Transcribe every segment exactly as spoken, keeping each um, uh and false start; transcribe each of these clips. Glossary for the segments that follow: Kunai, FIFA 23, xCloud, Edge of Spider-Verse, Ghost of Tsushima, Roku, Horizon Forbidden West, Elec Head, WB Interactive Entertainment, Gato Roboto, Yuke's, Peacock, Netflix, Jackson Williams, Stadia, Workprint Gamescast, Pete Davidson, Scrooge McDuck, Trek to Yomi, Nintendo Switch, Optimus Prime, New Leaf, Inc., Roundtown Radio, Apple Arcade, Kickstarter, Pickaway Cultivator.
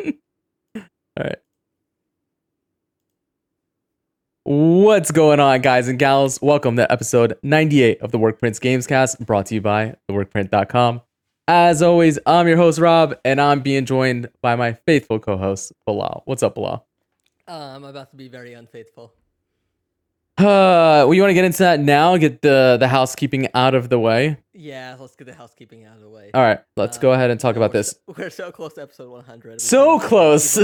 All right. What's going on, guys and gals? Welcome to episode ninety-eight of the Workprint Gamescast, brought to you by the workprint dot com. As always, I'm your host, Rob, and I'm being joined by my faithful co-host, Bilal. What's up, Bilal? Uh, I'm about to be very unfaithful. Uh, well, you want to get into that now? Get the, the housekeeping out of the way? Yeah, let's get the housekeeping out of the way. All right, let's um, go ahead and talk no, about we're this. So, we're so close to episode one hundred. So close!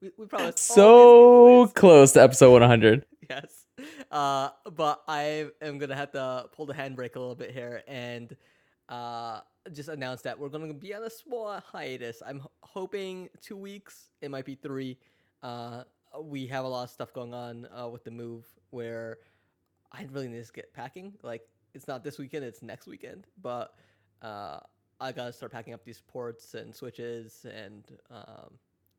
we, we promised so close to episode one hundred. Yes. Uh, but I am going to have to pull the handbrake a little bit here and uh, just announce that we're going to be on a small hiatus. I'm hoping two weeks. It might be three. Uh, we have a lot of stuff going on uh, with the move, where I really need to get packing. Like, it's not this weekend, it's next weekend, but uh, I got to start packing up these ports and switches and um,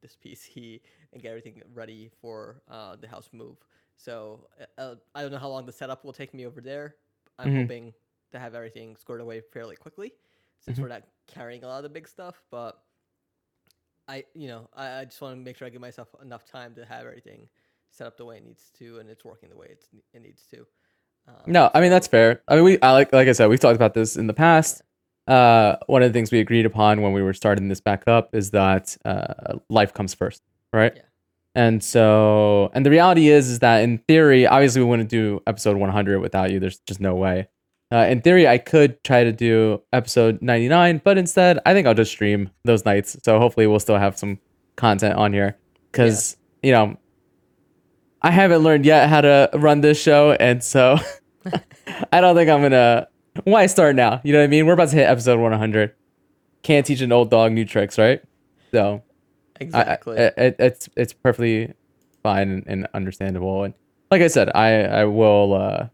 this P C and get everything ready for uh, the house move. So uh, I don't know how long the setup will take me over there. I'm mm-hmm. hoping to have everything squared away fairly quickly, since mm-hmm. we're not carrying a lot of the big stuff, but I, you know, I, I just want to make sure I give myself enough time to have everything set up the way it needs to, and it's working the way it's, it needs to. Um, no, I mean, that's fair. I mean, we, I, like, like I said, we've talked about this in the past. Uh, one of the things we agreed upon when we were starting this back up is that uh, life comes first, right? Yeah. And so, and the reality is, is that in theory, obviously we wouldn't do episode one hundred without you. There's just no way. Uh, in theory, I could try to do episode ninety-nine, but instead, I think I'll just stream those nights. So hopefully we'll still have some content on here, because, yeah. you know, I haven't learned yet how to run this show. And so I don't think I'm going to... Why start now? You know what I mean? We're about to hit episode one hundred. Can't teach an old dog new tricks, right? So exactly, I, I, it, it's it's perfectly fine and, and understandable. And like I said, I, I will uh,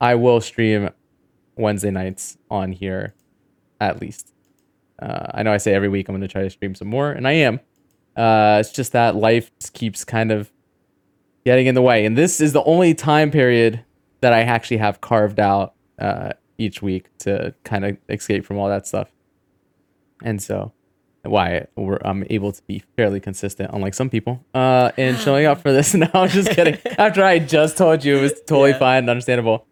I will stream Wednesday nights on here, at least. Uh, I know I say every week I'm going to try to stream some more, and I am. Uh, it's just that life just keeps kind of getting in the way, and this is the only time period that I actually have carved out uh, each week to kind of escape from all that stuff. And so, why we're, I'm able to be fairly consistent, unlike some people, uh, in showing up for this. No, I'm just kidding. After I just told you it was totally yeah. fine and understandable.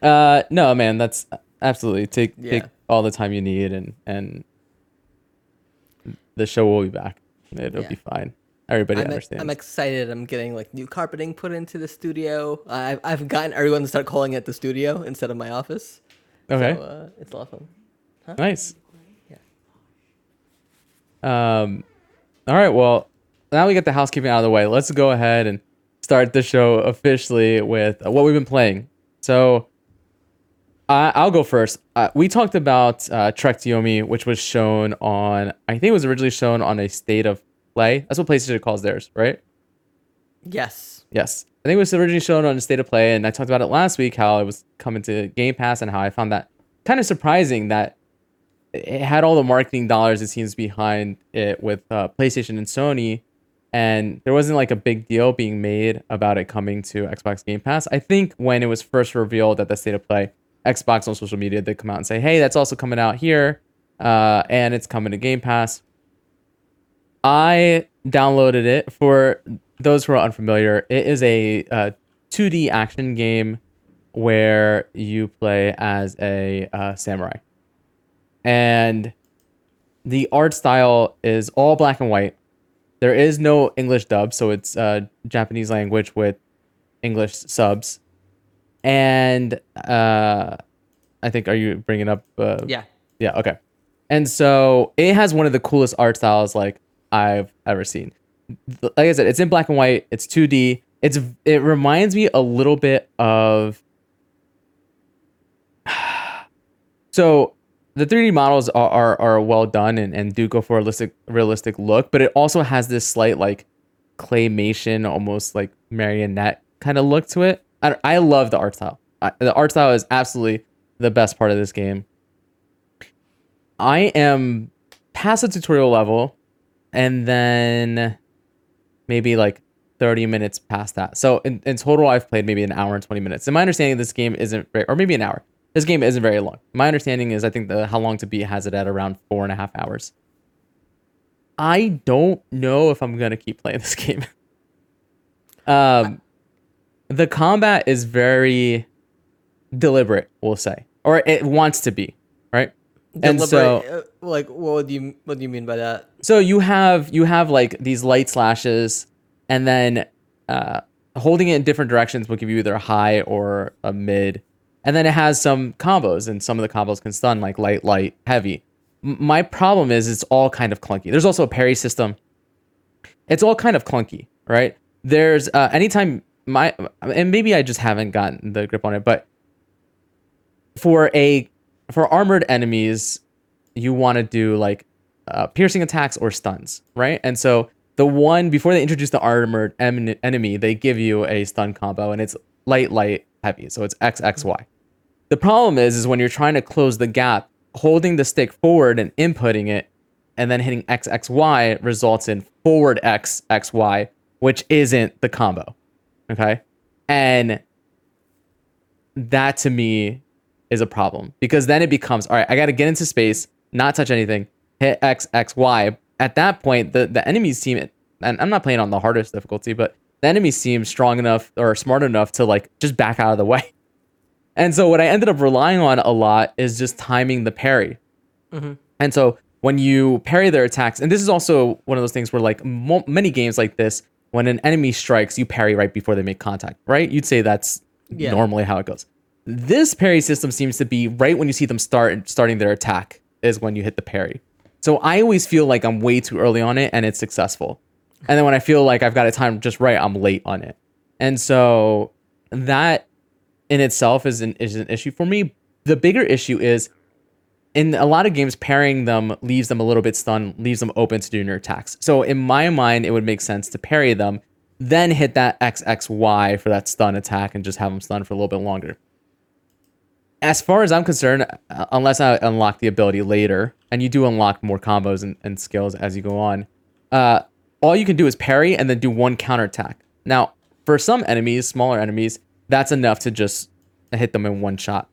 Uh no man, that's absolutely take yeah. take all the time you need, and and the show will be back. It'll yeah. be fine. Everybody I'm understands. A, I'm excited. I'm getting like new carpeting put into the studio. I've I've gotten everyone to start calling it the studio instead of my office. Okay, so, uh, it's a lot of fun. Huh? Nice. Yeah. Um. All right. Well, now we get the housekeeping out of the way. Let's go ahead and start the show officially with what we've been playing. So. Uh, I'll go first. Uh, we talked about uh, Trek to Yomi, which was shown on, I think it was originally shown on a State of Play. That's what PlayStation calls theirs, right? Yes. Yes. I think it was originally shown on a State of Play, and I talked about it last week, how it was coming to Game Pass, and how I found that kind of surprising that it had all the marketing dollars, it seems, behind it with uh, PlayStation and Sony, and there wasn't like a big deal being made about it coming to Xbox Game Pass. I think when it was first revealed at the State of Play, Xbox on social media did come out and say, hey, that's also coming out here, uh, and it's coming to Game Pass. I downloaded it. For those who are unfamiliar, it is a uh, two D action game where you play as a uh, samurai. And the art style is all black and white. There is no English dub, so it's uh, Japanese language with English subs. And uh, I think, are you bringing up? Uh, yeah. Yeah. Okay. And so it has one of the coolest art styles like I've ever seen. Like I said, it's in black and white. It's two D. It's it reminds me a little bit of. So the three D models are are, are well done and, and do go for a realistic, realistic look, but it also has this slight like claymation, almost like marionette kind of look to it. I, I love the art style. I, the art style is absolutely the best part of this game. I am past the tutorial level, and then maybe like thirty minutes past that. So in, in total, I've played maybe an hour and twenty minutes. And my understanding, this game isn't very, or maybe an hour. This game isn't very long. My understanding is I think the how long to beat has it at around four and a half hours. I don't know if I'm going to keep playing this game. um, the combat is very deliberate, we'll say. Or it wants to be, right? Deliberate, and so, like, what do you what do you mean by that? So you have you have like these light slashes, and then uh, holding it in different directions will give you either a high or a mid, and then it has some combos, and some of the combos can stun, like light, light, heavy. M- my problem is it's all kind of clunky. There's also a parry system. It's all kind of clunky, right? There's uh, anytime my and maybe I just haven't gotten the grip on it, but for a For armored enemies, you want to do like uh, piercing attacks or stuns, right? And so the one before they introduce the armored em- enemy, they give you a stun combo, and it's light, light, heavy. So it's X, X, Y. The problem is, is when you're trying to close the gap, holding the stick forward and inputting it, and then hitting X, X, Y results in forward X, X, Y, which isn't the combo. Okay, and that to me is a problem, because then it becomes, all right, I got to get into space, not touch anything, hit X, X, Y. At that point, the, the enemies seem, and I'm not playing on the hardest difficulty, but the enemies seem strong enough or smart enough to like just back out of the way. And so what I ended up relying on a lot is just timing the parry. Mm-hmm. And so when you parry their attacks, and this is also one of those things where like mo- many games like this, when an enemy strikes, you parry right before they make contact, right? You'd say that's yeah. normally how it goes. This parry system seems to be right when you see them start starting their attack is when you hit the parry. So I always feel like I'm way too early on it and it's successful. And then when I feel like I've got a time just right, I'm late on it. And so that in itself is an, is an issue for me. The bigger issue is in a lot of games, parrying them leaves them a little bit stunned, leaves them open to doing their attacks. So in my mind, it would make sense to parry them, then hit that X, X, Y for that stun attack and just have them stunned for a little bit longer. As far as I'm concerned, unless I unlock the ability later, and you do unlock more combos and, and skills as you go on, uh, all you can do is parry and then do one counterattack. Now, for some enemies, smaller enemies, that's enough to just hit them in one shot.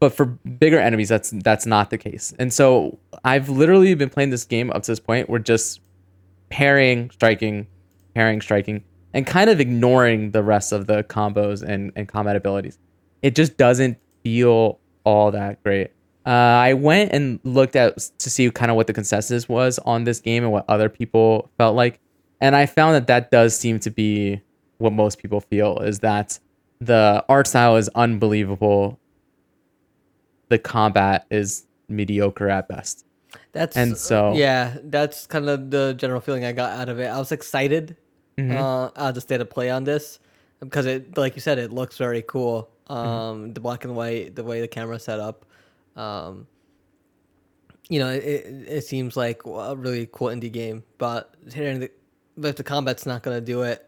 But for bigger enemies, that's that's not the case. And so I've literally been playing this game up to this point where just parrying, striking, parrying, striking, and kind of ignoring the rest of the combos and, and combat abilities. It just doesn't feel all that great. Uh, I went and looked at to see kind of what the consensus was on this game and what other people felt like. And I found that that does seem to be what most people feel, is that the art style is unbelievable. The combat is mediocre at best. That's and so yeah, that's kind of the general feeling I got out of it. I was excited mm-hmm. uh, at the state of play on this because, it, like you said, it looks very cool. um mm-hmm. The black and white, the way the camera's set up, um you know, it it seems like a really cool indie game, but hearing the, but the combat's not gonna do it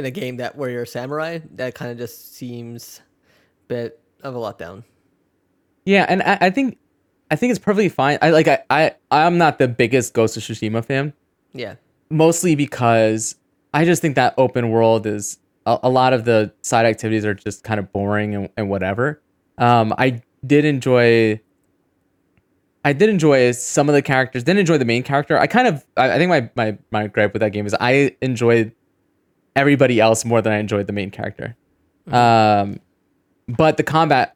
in a game that where you're a samurai. That kind of just seems a bit of a letdown. Yeah, and I, I think I think it's perfectly fine. I like I, I I'm not the biggest Ghost of Tsushima fan. Yeah, mostly because I just think that open world is. A lot of the side activities are just kind of boring and, and whatever. Um, I did enjoy, I did enjoy some of the characters. Didn't enjoy the main character. I kind of, I think my my my gripe with that game is I enjoyed everybody else more than I enjoyed the main character. Um, but the combat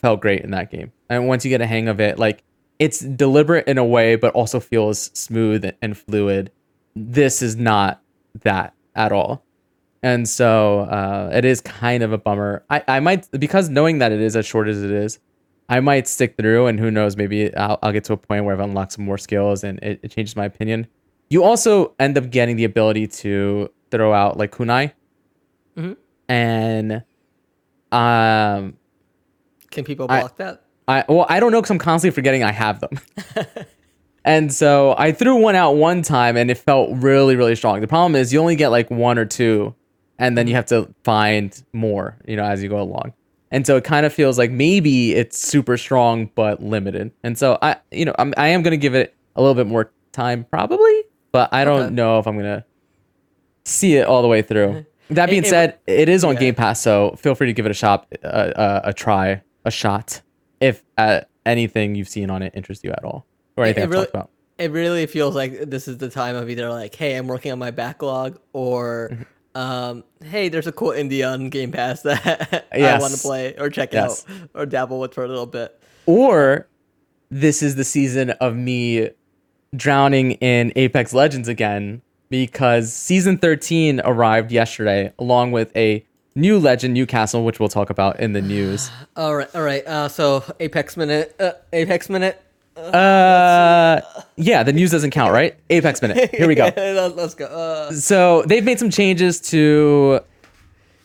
felt great in that game. And once you get a hang of it, like it's deliberate in a way, but also feels smooth and fluid. This is not that at all. And so uh, it is kind of a bummer. I, I might, because knowing that it is as short as it is, I might stick through, and who knows, maybe I'll, I'll get to a point where I've unlocked some more skills and it, it changes my opinion. You also end up getting the ability to throw out like kunai. Mm-hmm. And um, can people block I, that? I Well, I don't know because I'm constantly forgetting I have them. And so I threw one out one time and it felt really, really strong. The problem is you only get like one or two. And then you have to find more, you know, as you go along. And so it kind of feels like maybe it's super strong, but limited. And so I, you know, I'm, I am going to give it a little bit more time probably, but I don't okay. know if I'm going to see it all the way through. That being it, it, said, it is on yeah. Game Pass, so feel free to give it a shot, a, a, a try, a shot, if uh, anything you've seen on it interests you at all or anything it, it I've really, talked about. it really feels like this is the time of either like, hey, I'm working on my backlog, or um, hey, there's a cool indie on Game Pass that yes. I want to play or check yes. out or dabble with for a little bit. Or this is the season of me drowning in Apex Legends again, because season thirteen arrived yesterday along with a new legend, Newcastle, which we'll talk about in the news. All right, all right. Uh, so Apex Minute, uh, Apex Minute. Uh, yeah, the news doesn't count, right? Apex Minute. Here we go. Let's go. Uh. So they've made some changes to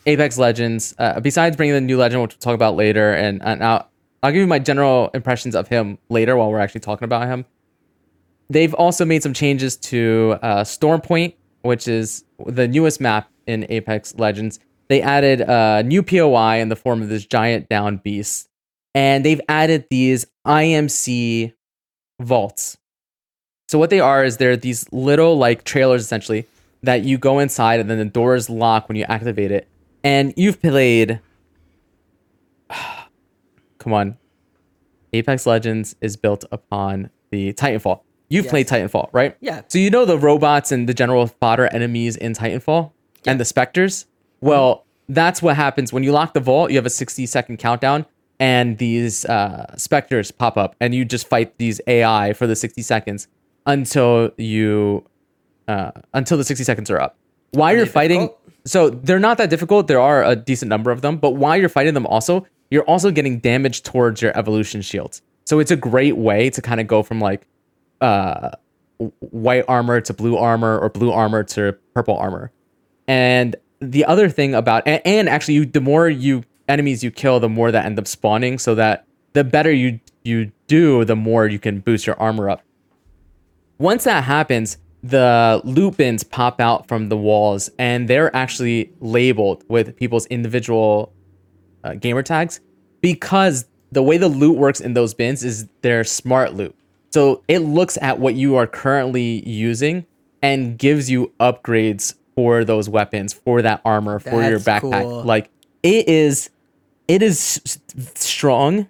Apex Legends. Uh, besides bringing the new legend, which we'll talk about later, and, and I'll, I'll give you my general impressions of him later while we're actually talking about him. They've also made some changes to uh, Storm Point, which is the newest map in Apex Legends. They added a new P O I in the form of this giant down beast, and they've added these I M C Vaults. So what they are is they're these little like trailers essentially that you go inside, and then the doors lock when you activate it. And you've played, come on, Apex Legends is built upon the Titanfall. You've yes. played Titanfall, right? Yeah. So you know the robots and the general fodder enemies in Titanfall yeah. and the Spectres? Well, that's what happens when you lock the vault. You have a sixty second countdown, and these uh, Spectres pop up, and you just fight these A I for the sixty seconds until you uh, until the sixty seconds are up. While are you're fighting, difficult? So they're not that difficult. There are a decent number of them, but while you're fighting them, also you're also getting damage towards your evolution shields. So it's a great way to kind of go from like uh, white armor to blue armor, or blue armor to purple armor. And the other thing about and, and actually, you, the more you enemies you kill, the more that end up spawning. So that the better you you do, the more you can boost your armor up. Once that happens, the loot bins pop out from the walls, and they're actually labeled with people's individual uh, gamer tags, because the way the loot works in those bins is they're smart loot. So it looks at what you are currently using and gives you upgrades for those weapons, for that armor, for That's your backpack. Cool. Like it is, it is strong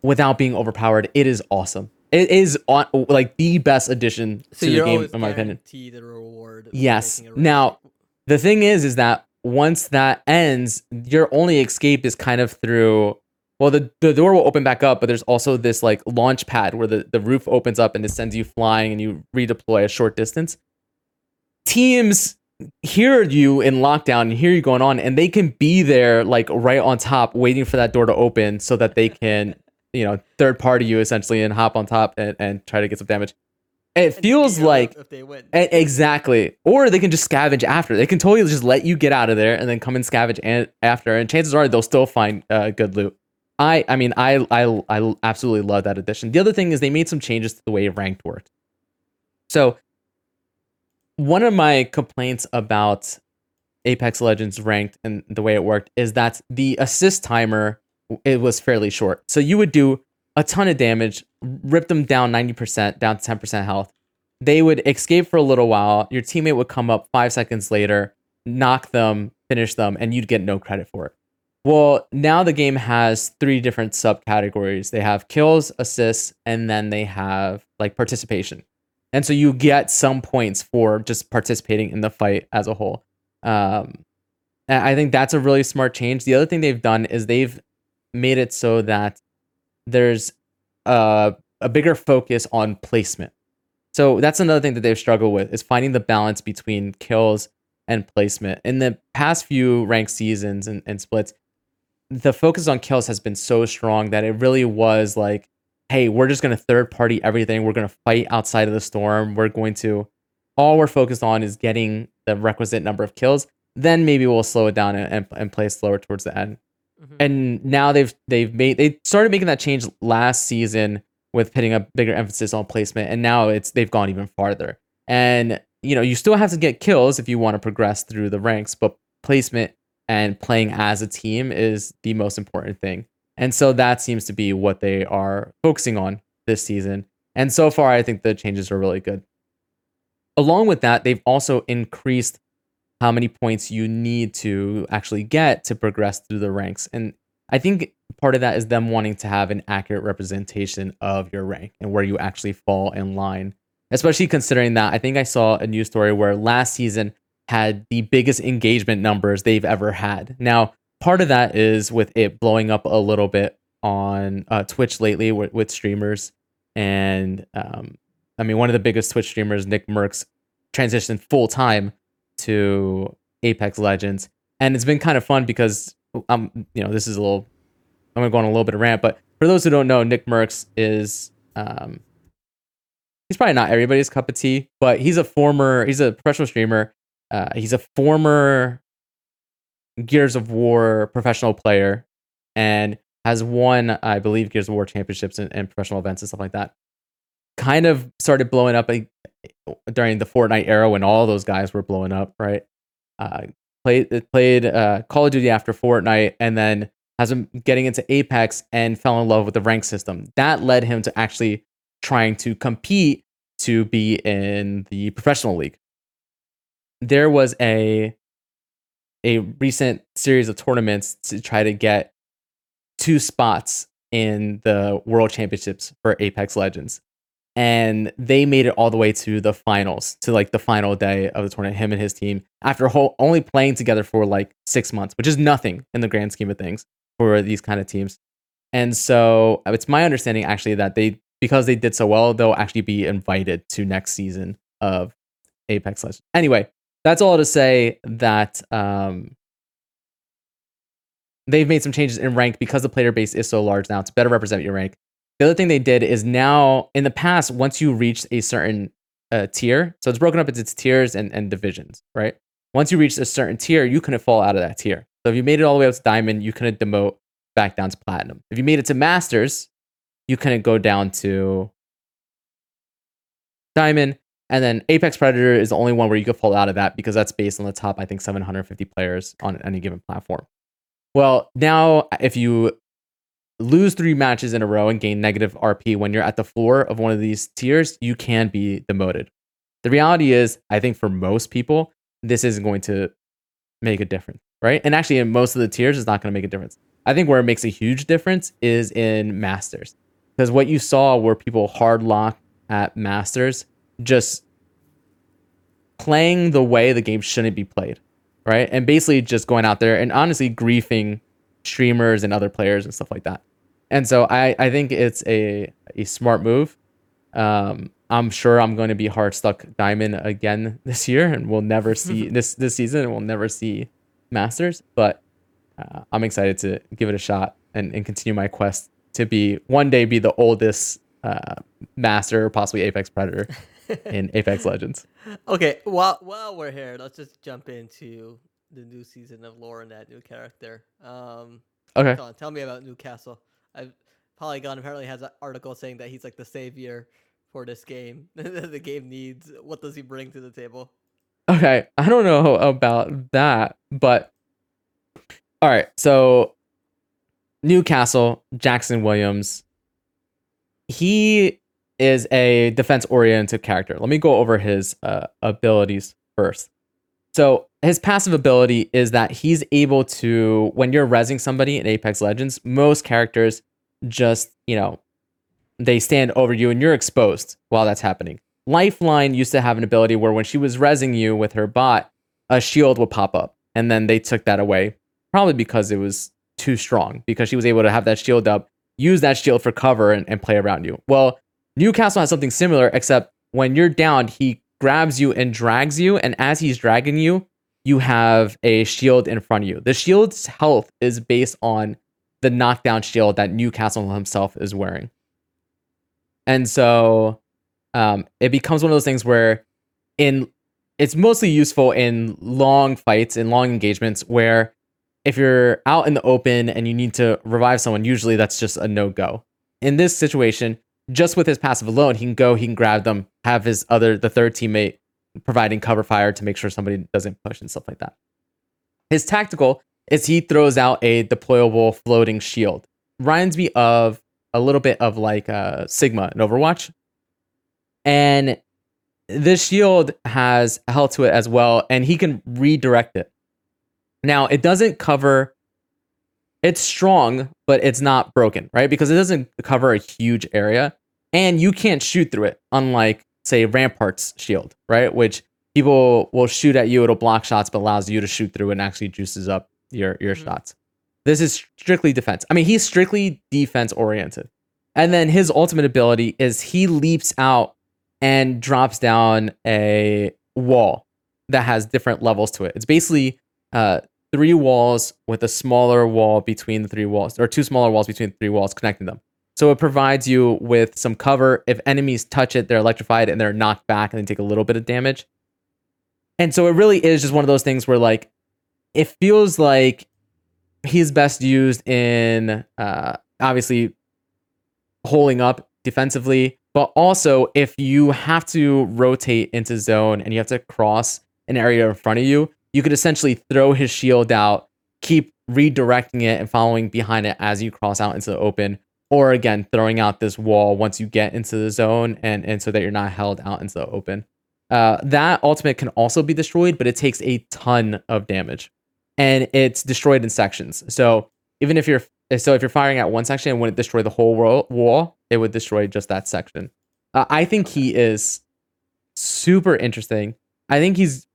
without being overpowered. It is awesome. It is on, like the best addition so to the game, in my opinion. The reward yes. Now, the thing is, is that once that ends, your only escape is kind of through. Well, the, the door will open back up, but there's also this like launch pad where the, the roof opens up and it sends you flying, and you redeploy a short distance. Teams hear you in lockdown and hear you going on, and they can be there like right on top waiting for that door to open so that they can, you know, third party you essentially and hop on top and, and try to get some damage. It and feels like if they win. Exactly. Or they can just scavenge after. They can totally just let you get out of there and then come and scavenge and after, and chances are they'll still find uh, good loot. I I mean, I, I, I absolutely love that addition. The other thing is they made some changes to the way ranked worked. So one of my complaints about Apex Legends ranked and the way it worked is that the assist timer, it was fairly short. So you would do a ton of damage, rip them down ninety percent, down to ten percent health. They would escape for a little while. Your teammate would come up five seconds later, knock them, finish them, and you'd get no credit for it. Well, now the game has three different subcategories. They have kills, assists, and then they have like participation. And so you get some points for just participating in the fight as a whole. Um, and I think that's a really smart change. The other thing they've done is they've made it so that there's a, a bigger focus on placement. So that's another thing that they've struggled with, is finding the balance between kills and placement. In the past few ranked seasons and, and splits, the focus on kills has been so strong that it really was like, hey, we're just going to third party everything. We're going to fight outside of the storm. We're going to, all we're focused on is getting the requisite number of kills. Then maybe we'll slow it down and, and, and play slower towards the end. Mm-hmm. And now they've, they've made, they started making that change last season with putting a bigger emphasis on placement. And now it's, they've gone even farther. And, you know, you still have to get kills if you want to progress through the ranks, but placement and playing as a team is the most important thing. And so that seems to be what they are focusing on this season. And so far, I think the changes are really good. Along with that, they've also increased how many points you need to actually get to progress through the ranks. And I think part of that is them wanting to have an accurate representation of your rank and where you actually fall in line, especially considering that I think I saw a news story where last season had the biggest engagement numbers they've ever had. Now, part of that is with it blowing up a little bit on uh, Twitch lately with, with streamers. And um, I mean, one of the biggest Twitch streamers, Nick Mercs, transitioned full time to Apex Legends. And it's been kind of fun because um, you know, this is a little, I'm gonna go on a little bit of rant, but for those who don't know, Nick Mercs is um, he's probably not everybody's cup of tea, but he's a former, he's a professional streamer. Uh, he's a former Gears of War professional player and has won, I believe, Gears of War championships and, and professional events and stuff like that. Kind of started blowing up a, during the Fortnite era when all those guys were blowing up, right? Uh, played played uh, Call of Duty after Fortnite, and then has him getting into Apex and fell in love with the rank system. That led him to actually trying to compete to be in the professional league. There was a a recent series of tournaments to try to get two spots in the World Championships for Apex Legends. And they made it all the way to the finals, to like the final day of the tournament, him and his team, after whole, only playing together for like six months, which is nothing in the grand scheme of things for these kind of teams. And so it's my understanding actually that they, because they did so well, they'll actually be invited to next season of Apex Legends. Anyway, that's all to say that um, they've made some changes in rank because the player base is so large now to better represent your rank. The other thing they did is now, in the past, once you reached a certain uh, tier, so it's broken up into its tiers and, and divisions, right? Once you reached a certain tier, you couldn't fall out of that tier. So if you made it all the way up to Diamond, you couldn't demote back down to Platinum. If you made it to Masters, you couldn't go down to Diamond. And then Apex Predator is the only one where you could fall out of that because that's based on the top, I think, seven hundred fifty players on any given platform. Well, now if you lose three matches in a row and gain negative R P when you're at the floor of one of these tiers, you can be demoted. The reality is, I think for most people, this isn't going to make a difference, right? And actually in most of the tiers, it's not going to make a difference. I think where it makes a huge difference is in Masters, because what you saw were people hard locked at Masters, just playing the way the game shouldn't be played, right? And basically just going out there and honestly griefing streamers and other players and stuff like that. And so I, I think it's a, a smart move. Um, I'm sure I'm going to be hard stuck Diamond again this year, and we'll never see this this season, and we'll never see Masters. But uh, I'm excited to give it a shot and, and continue my quest to be one day be the oldest uh, Master, possibly Apex Predator in Apex Legends. Okay, while while we're here, let's just jump into the new season of lore and that new character. Um, okay. Tell, tell me about Newcastle. I've, Polygon apparently has an article saying that he's like the savior for this game. The game needs. What does he bring to the table? Okay, I don't know about that, but all right. So Newcastle, Jackson Williams. He is a defense-oriented character. Let me go over his uh, abilities first. So his passive ability is that he's able to, when you're rezzing somebody in Apex Legends, most characters just, you know, they stand over you and you're exposed while that's happening. Lifeline used to have an ability where when she was rezzing you with her bot, a shield would pop up, and then they took that away, probably because it was too strong, because she was able to have that shield up, use that shield for cover, and, and play around you. Well, Newcastle has something similar, except when you're down, he grabs you and drags you, and as he's dragging you, you have a shield in front of you. The shield's health is based on the knockdown shield that Newcastle himself is wearing. And so um, it becomes one of those things where in it's mostly useful in long fights, in long engagements, where if you're out in the open and you need to revive someone, usually that's just a no-go. In this situation, just with his passive alone, he can go, he can grab them, have his other, the third teammate providing cover fire to make sure somebody doesn't push and stuff like that. His tactical is he throws out a deployable floating shield. Reminds me of a little bit of like uh, Sigma in Overwatch. And this shield has health to it as well, and he can redirect it. Now, it doesn't cover it's strong, but it's not broken, right? Because it doesn't cover a huge area, and you can't shoot through it, unlike, say, Rampart's shield, right? Which people will shoot at you, it'll block shots, but allows you to shoot through and actually juices up your, your mm-hmm. shots. This is strictly defense. I mean, he's strictly defense-oriented. And then his ultimate ability is he leaps out and drops down a wall that has different levels to it. It's basically uh, three walls with a smaller wall between the three walls, or two smaller walls between the three walls connecting them. So it provides you with some cover. If enemies touch it, they're electrified and they're knocked back and they take a little bit of damage. And so it really is just one of those things where, like, it feels like he's best used in, uh, obviously, holding up defensively, but also if you have to rotate into zone and you have to cross an area in front of you, you could essentially throw his shield out, keep redirecting it and following behind it as you cross out into the open, or again, throwing out this wall once you get into the zone and, and so that you're not held out into the open. Uh, that ultimate can also be destroyed, but it takes a ton of damage. And it's destroyed in sections. So even if you're so if you're firing at one section, it wouldn't destroy the whole wall. It would destroy just that section. Uh, I think he is super interesting. I think he's,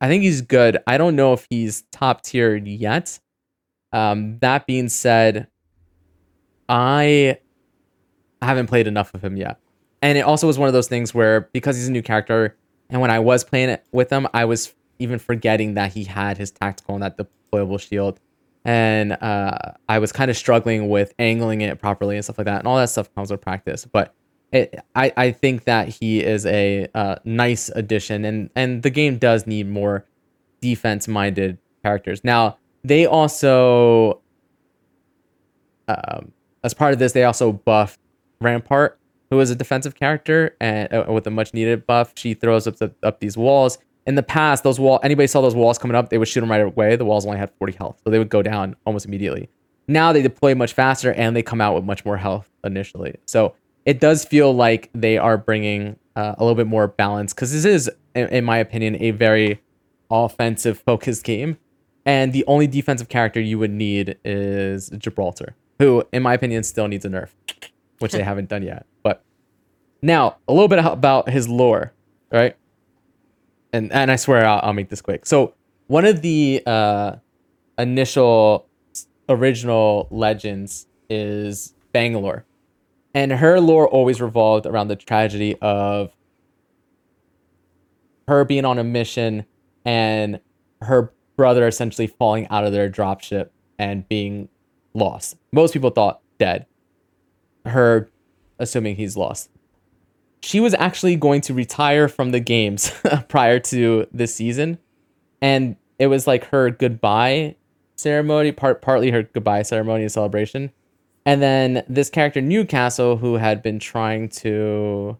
I think he's good. I don't know if he's top tiered yet. Um, that being said, I haven't played enough of him yet. And it also was one of those things where, because he's a new character, and when I was playing it with him, I was even forgetting that he had his tactical and that deployable shield. And uh, I was kind of struggling with angling it properly and stuff like that. And all that stuff comes with practice. But it, I, I think that he is a uh, nice addition. And, and the game does need more defense-minded characters. Now, they also, um, as part of this, they also buffed Rampart, who is a defensive character, and uh, with a much-needed buff. She throws up, the, up these walls. In the past, those wall anybody saw those walls coming up, they would shoot them right away. The walls only had forty health, so they would go down almost immediately. Now they deploy much faster, and they come out with much more health initially. So it does feel like they are bringing uh, a little bit more balance, because this is, in, in my opinion, a very offensive-focused game. And the only defensive character you would need is Gibraltar, who, in my opinion, still needs a nerf, which they haven't done yet. But now, a little bit about his lore, right? And and I swear I'll, I'll make this quick. So one of the uh, initial original legends is Bangalore. And her lore always revolved around the tragedy of her being on a mission and her brother essentially falling out of their dropship and being lost. Most people thought dead. Her assuming he's lost. She was actually going to retire from the games prior to this season. And it was like her goodbye ceremony, part, partly her goodbye ceremony and celebration. And then this character, Newcastle, who had been trying to,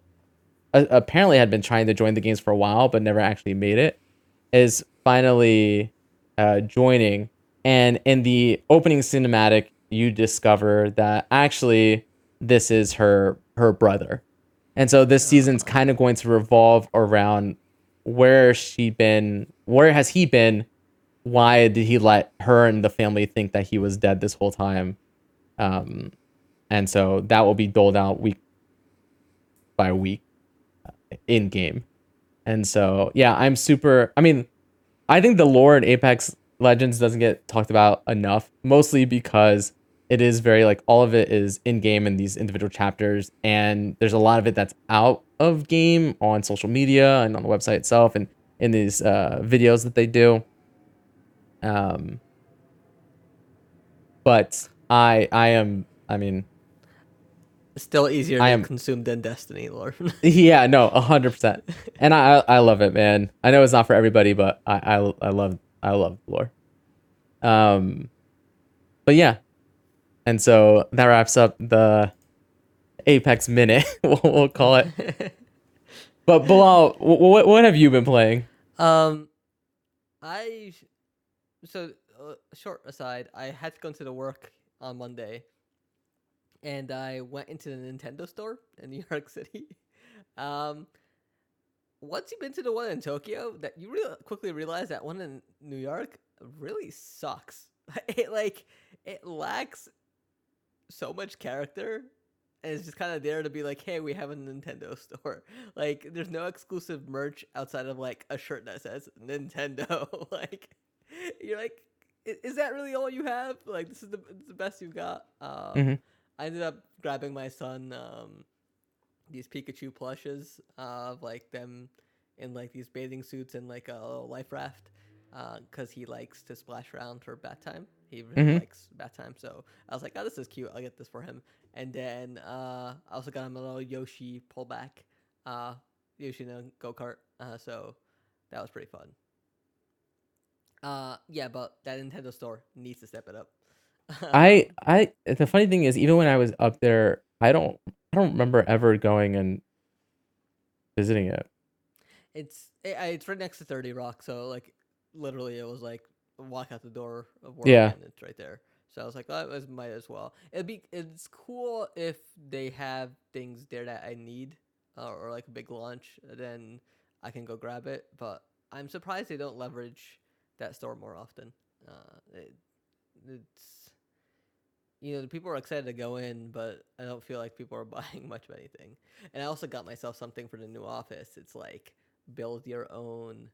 uh, apparently had been trying to join the games for a while, but never actually made it, is finally uh, joining. And in the opening cinematic, you discover that actually this is her her brother. And so this season's kind of going to revolve around where she been, where has he been, why did he let her and the family think that he was dead this whole time, um, and so that will be doled out week by week in game. And so yeah, I'm super. I mean, I think the lore in Apex Legends doesn't get talked about enough, mostly because it is very, like, all of it is in game in these individual chapters, and there's a lot of it that's out of game on social media and on the website itself and in these uh, videos that they do. Um, but I, I am, I mean, still easier to am, consume than Destiny lore. Yeah, no, a hundred percent. And I, I love it, man. I know it's not for everybody, but I, I, I love, I love lore. Um, but yeah. And so that wraps up the Apex Minute, we'll call it. But Bilal, what what have you been playing? Um, I so uh, short aside, I had to go into the work on Monday, and I went into the Nintendo store in New York City. Um, once you've been to the one in Tokyo, that you really quickly realize that one in New York really sucks. it like it lacks so much character, and it's just kind of there to be like, hey, we have a Nintendo store. Like, there's no exclusive merch outside of like a shirt that says Nintendo. Like, you're like, is that really all you have? Like, this is the, this is the best you've got. Um, mm-hmm. I ended up grabbing my son um, these Pikachu plushes of like them in like these bathing suits and like a little life raft, because uh, he likes to splash around for bath time. He really mm-hmm. likes bath time. So I was like, oh, this is cute. I'll get this for him. And then uh, I also got him a little Yoshi pullback, uh, Yoshi no go-kart. Uh, so that was pretty fun. Uh, yeah, but that Nintendo store needs to step it up. I, I, the funny thing is, even when I was up there, I don't, I don't remember ever going and visiting it. It's, it, it's right next to thirty Rock. So like, literally it was like walk out the door of work, yeah, and it's right there. So I was like, oh, it might as well. It'd be, it's cool if they have things there that I need, uh, or like a big launch, then I can go grab it. But I'm surprised they don't leverage that store more often. Uh, it, it's, you know, the people are excited to go in, but I don't feel like people are buying much of anything. And I also got myself something for the new office. It's like, build your own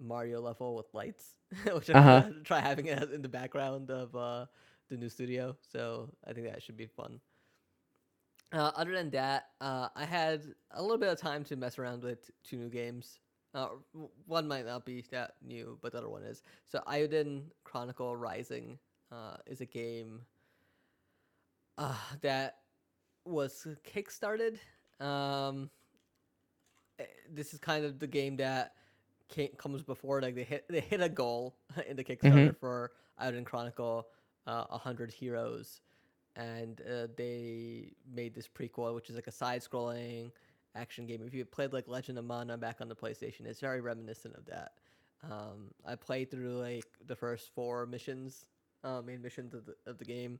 Mario level with lights, which I'm uh-huh. gonna try having it in the background of uh, the new studio. So I think that should be fun. Uh, other than that, uh, I had a little bit of time to mess around with two new games. Uh, one might not be that new, but the other one is. So Ioden Chronicle Rising uh, is a game uh, that was kickstarted. Um, this is kind of the game that came, comes before, like they hit they hit a goal in the Kickstarter mm-hmm. for Ioden Chronicle uh, one hundred Heroes, and uh, they made this prequel, which is like a side-scrolling action game. If you played like Legend of Mana back on the PlayStation, it's very reminiscent of that. Um, I played through like the first four missions, uh, main missions of the of the game.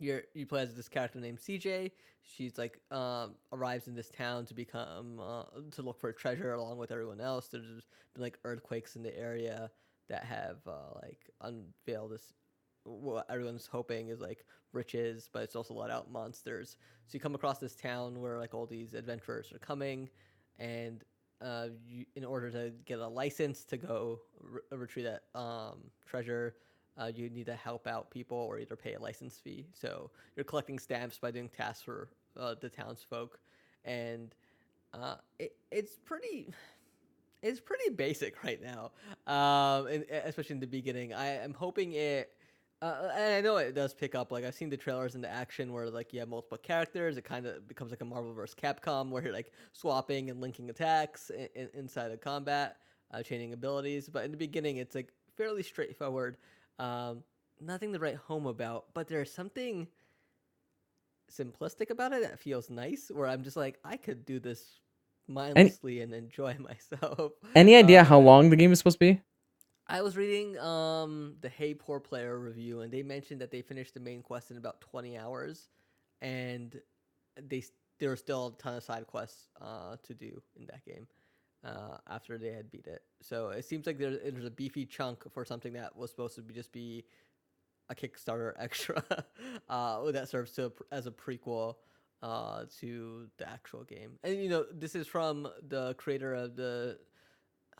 You you play as this character named C J. She's like um, arrives in this town to become uh, to look for a treasure along with everyone else. There's been like earthquakes in the area that have uh, like unveiled this, what everyone's hoping is like riches, but it's also let out monsters. So you come across this town where like all these adventurers are coming, and uh, you, in order to get a license to go re- retrieve that um, treasure, uh, you need to help out people or either pay a license fee. So you're collecting stamps by doing tasks for uh, the townsfolk, and uh, it, it's pretty. It's pretty basic right now, um, and especially in the beginning. I am hoping it. Uh, and I know it does pick up. Like, I've seen the trailers and the action where, like, you have multiple characters. It kind of becomes like a Marvel versus. Capcom where you're, like, swapping and linking attacks in- in- inside of combat, uh, changing abilities. But in the beginning, it's, like, fairly straightforward. Um, nothing to write home about. But there's something simplistic about it that feels nice where I'm just like, I could do this mindlessly any- and enjoy myself. Any idea um, how long the game is supposed to be? I was reading um, the Hey Poor Player review, and they mentioned that they finished the main quest in about twenty hours, and they there were still a ton of side quests uh, to do in that game uh, after they had beat it. So it seems like there's, there's a beefy chunk for something that was supposed to be just be a Kickstarter extra uh, that serves to as a prequel uh, to the actual game. And, you know, this is from the creator of the...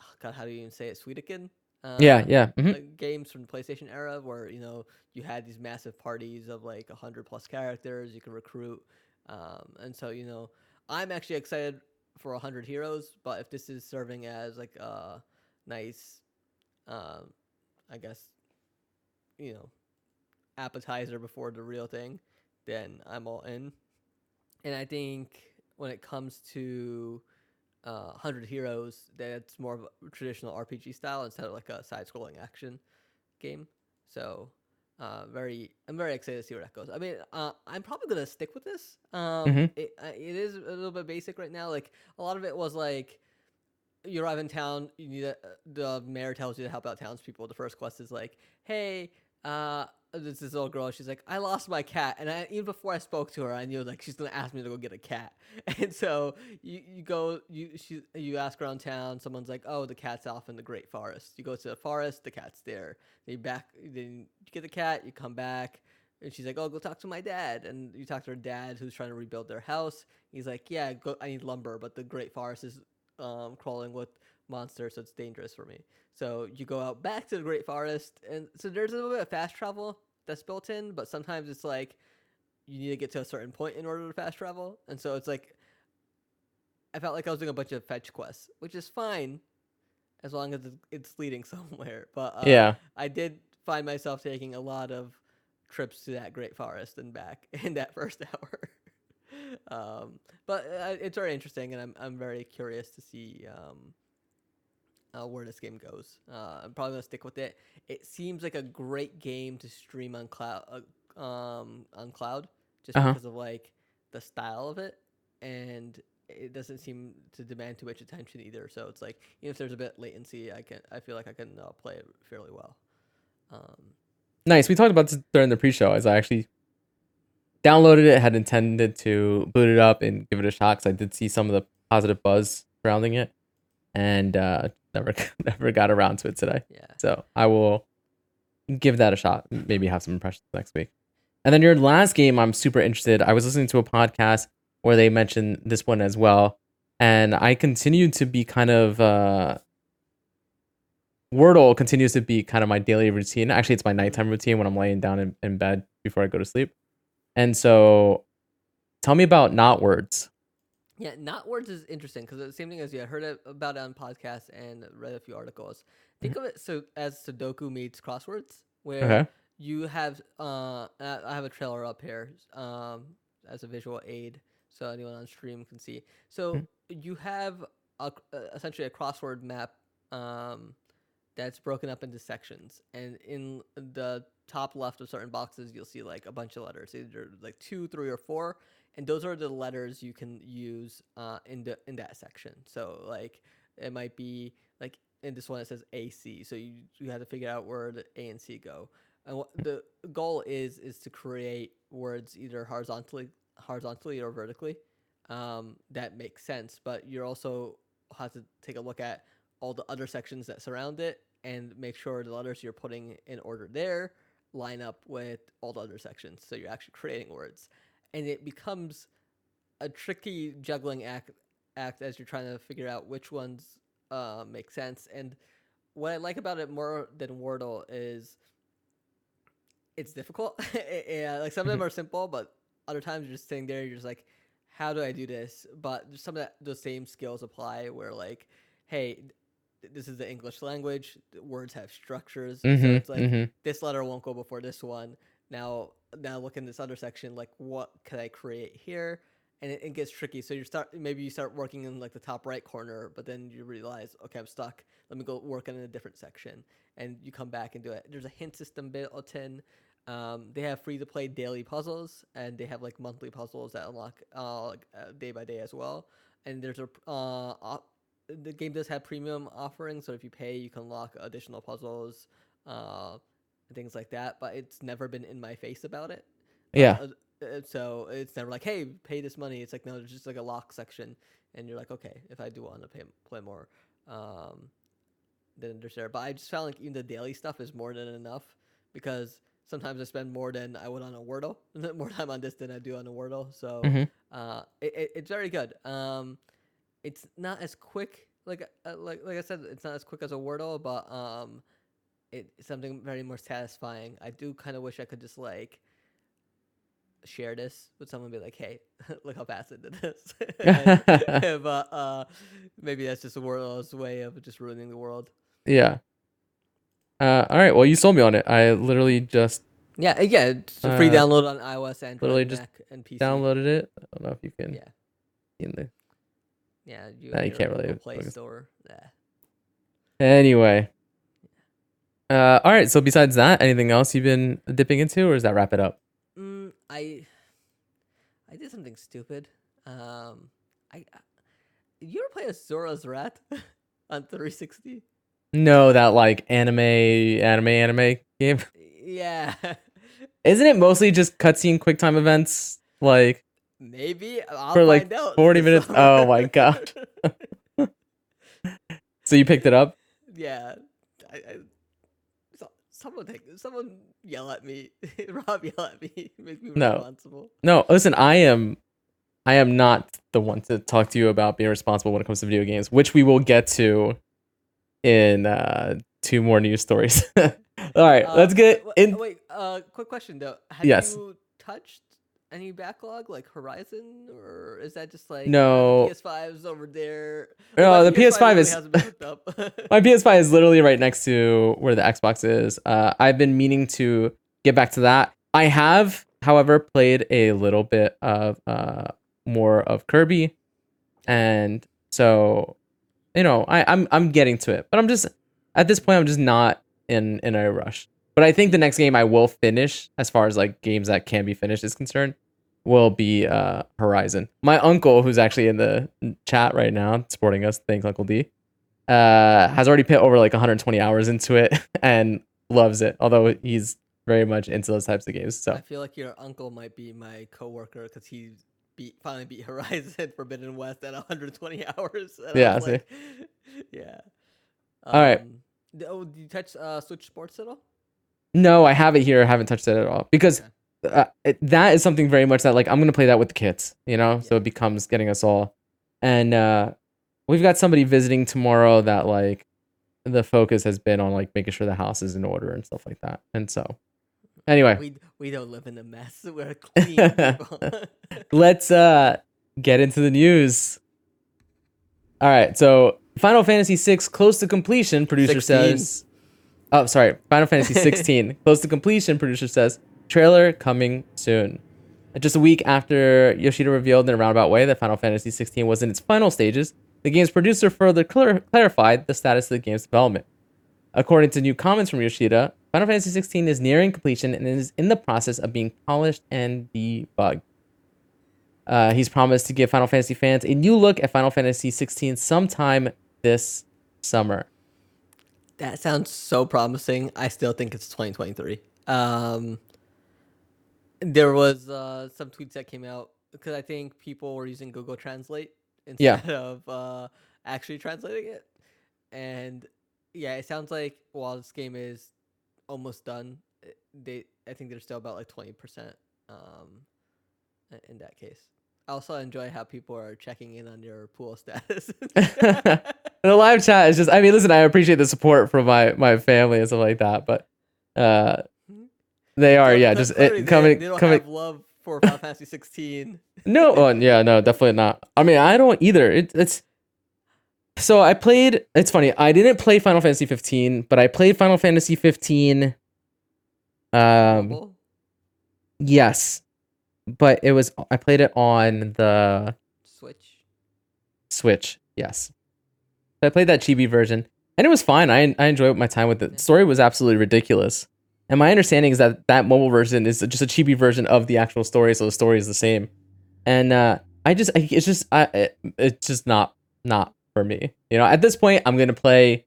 Oh God, how do you even say it? Suikoden? Uh, yeah, yeah. Mm-hmm. Like games from the PlayStation era where, you know, you had these massive parties of like one hundred plus characters you could recruit. Um, and so, you know, I'm actually excited for one hundred Heroes, but if this is serving as like a nice, um, I guess, you know, appetizer before the real thing, then I'm all in. And I think when it comes to Uh, one hundred Heroes, that's more of a traditional R P G style instead of like a side-scrolling action game. So, uh, very, I'm very excited to see where that goes. I mean, uh, I'm probably gonna stick with this. Um, mm-hmm. it, it is a little bit basic right now. Like a lot of it was like, you arrive in town, you need a, the mayor tells you to help out townspeople. The first quest is like, hey, uh, this this little girl, she's like, I lost my cat. And I, even before I spoke to her, I knew, like, she's going to ask me to go get a cat. And so you, you go, you she, you ask around town. Someone's like, oh, the cat's off in the great forest. You go to the forest, the cat's there. Then you, back, then you get the cat, you come back. And she's like, oh, go talk to my dad. And you talk to her dad, who's trying to rebuild their house. He's like, yeah, go, I need lumber, but the great forest is um, crawling with monsters, so it's dangerous for me. So you go out back to the great forest. And so there's a little bit of fast travel that's built in, but sometimes it's like you need to get to a certain point in order to fast travel. And so it's like I felt like I was doing a bunch of fetch quests, which is fine as long as it's leading somewhere. But uh, yeah, I did find myself taking a lot of trips to that great forest and back in that first hour. um, but uh, it's very interesting, and I'm I'm very curious to see um, uh, where this game goes. Uh, I'm probably gonna stick with it. It seems like a great game to stream on cloud, uh, um, on cloud, just uh-huh. because of like the style of it, and it doesn't seem to demand too much attention either. So it's like even if there's a bit of latency, I can I feel like I can uh, play it fairly well. Um, Nice. We talked about this during the pre-show, as I actually downloaded it, had intended to boot it up and give it a shot, because I did see some of the positive buzz surrounding it, and uh, never never got around to it today. Yeah. So I will give that a shot. Maybe have some impressions next week. And then your last game, I'm super interested. I was listening to a podcast where they mentioned this one as well, and I continue to be kind of... Uh, Wordle continues to be kind of my daily routine. Actually, it's my nighttime routine when I'm laying down in, in bed before I go to sleep. And so tell me about Not Words. Yeah, Not Words is interesting because it's the same thing as you. I heard about it on podcasts and read a few articles. Think mm-hmm. of it so as Sudoku meets crosswords, where okay. you have, uh, I have a trailer up here um, as a visual aid so anyone on stream can see. So mm-hmm. you have a, essentially a crossword map um that's broken up into sections, and in the top left of certain boxes you'll see like a bunch of letters, either like two, three, or four, and those are the letters you can use uh in the in that section. So like it might be like in this one it says A C, so you you have to figure out where the A and C go. And what the goal is is to create words either horizontally horizontally or vertically um that makes sense, but you also have to take a look at all the other sections that surround it and make sure the letters you're putting in order there line up with all the other sections. So you're actually creating words, and it becomes a tricky juggling act, act as you're trying to figure out which ones uh, make sense. And what I like about it more than Wordle is it's difficult. Yeah, like some of them are simple, but other times you're just sitting there, you're just like, how do I do this? But some of that, those same skills apply where like, hey, this is the English language. Words have structures. Mm-hmm, so it's like mm-hmm. this letter won't go before this one. Now, now look in this other section. Like, what could I create here? And it, it gets tricky. So you start maybe you start working in like the top right corner, but then you realize, okay, I'm stuck. Let me go work in a different section, and you come back and do it. There's a hint system built in. Um, they have free to play daily puzzles, and they have like monthly puzzles that unlock uh, like, uh, day by day as well. And there's a uh, op- the game does have premium offerings, so if you pay, you can unlock additional puzzles uh, and things like that. But it's never been in my face about it. Yeah. Uh, so it's never like, hey, pay this money. It's like, no, there's just like a lock section, and you're like, okay, if I do want to pay, play more, um, then there's there. But I just found like even the daily stuff is more than enough, because sometimes I spend more than I would on a Wordle, more time on this than I do on a Wordle. So mm-hmm. uh, it, it, it's very good. Um, It's not as quick, like uh, like like I said, it's not as quick as a Wordle, but um, it's something very more satisfying. I do kind of wish I could just like share this with someone, and be like, "Hey, look how fast it did this." and, but uh, maybe that's just a Wordle's way of just ruining the world. Yeah. Uh, all right. Well, you sold me on it. I literally just yeah yeah it's a free uh, download on iOS, Android, literally just Mac, and P C. Downloaded it. I don't know if you can. Yeah. In the Yeah, you, nah, you can't really play store. Nah. Anyway, uh, all right. So besides that, anything else you've been dipping into, or does that wrap it up? Mm, I I did something stupid. Um, I, I you ever play Azura's Wrath on three sixty? No, that like anime, anime, anime game. Yeah, Isn't it mostly just cutscene quick time events? Like maybe I'll for like find out forty minutes. Summer. Oh my god. So you picked it up? Yeah. I, I, so, someone take, someone yell at me. Rob yell at me. Make me no. responsible. No, listen, I am I am not the one to talk to you about being responsible when it comes to video games, which we will get to in uh, two more news stories. All right, uh, let's get in. Wait, uh, quick question though. Have yes. you touched any backlog like Horizon, or is that just like no uh, P S five is over there? No, the P S five is my P S five is literally right next to where the Xbox is. Uh, I've been meaning to get back to that. I have, however, played a little bit of uh, more of Kirby, and so you know I, I'm I'm getting to it, but I'm just at this point I'm just not in in a rush. But I think the next game I will finish, as far as like games that can be finished is concerned, will be uh, Horizon. My uncle, who's actually in the chat right now, supporting us, thanks Uncle D, uh, has already put over like one hundred twenty hours into it and loves it. Although he's very much into those types of games. So I feel like your uncle might be my coworker because he beat, finally beat Horizon Forbidden West at one hundred twenty hours. And yeah, I was like, yeah. Um, all right. Oh, did you touch uh, Switch Sports at all? No, I have it here. I haven't touched it at all because okay. uh, it, that is something very much that like I'm going to play that with the kids, you know, yeah. So it becomes getting us all. And uh, we've got somebody visiting tomorrow that like the focus has been on like making sure the house is in order and stuff like that. And so anyway, we we don't live in a mess. We're clean people. Let's uh, get into the news. All right. So Final Fantasy six close to completion. Producer sixteen says. Oh, sorry. Final Fantasy sixteen. Close to completion, producer says. Trailer coming soon. Just a week after Yoshida revealed in a roundabout way that Final Fantasy sixteen was in its final stages, the game's producer further clar- clarified the status of the game's development. According to new comments from Yoshida, Final Fantasy sixteen is nearing completion and is in the process of being polished and debugged. Uh, he's promised to give Final Fantasy fans a new look at Final Fantasy sixteen sometime this summer. That sounds so promising. I still think it's twenty twenty-three. Um, there was uh, some tweets that came out because I think people were using Google Translate instead yeah. of uh, actually translating it. And yeah, it sounds like while this game is almost done, they I think they're still about like twenty percent um, in that case. I also enjoy how people are checking in on your pool status. The live chat is just, I mean, listen, I appreciate the support from my, my family and stuff like that, but uh, they are, yeah, just it, coming. They don't coming. have love for Final Fantasy sixteen. No, oh, yeah, no, definitely not. I mean, I don't either. It, it's so I played, it's funny, I didn't play Final Fantasy fifteen, but I played Final Fantasy fifteen. Um, yes, but it was, I played it on the Switch. Switch, yes. So I played that chibi version, and it was fine. I I enjoyed my time with it. The story was absolutely ridiculous. And my understanding is that that mobile version is just a chibi version of the actual story, so the story is the same. And uh, I just, I, it's just, I, it, it's just not, not for me. You know, at this point, I'm gonna play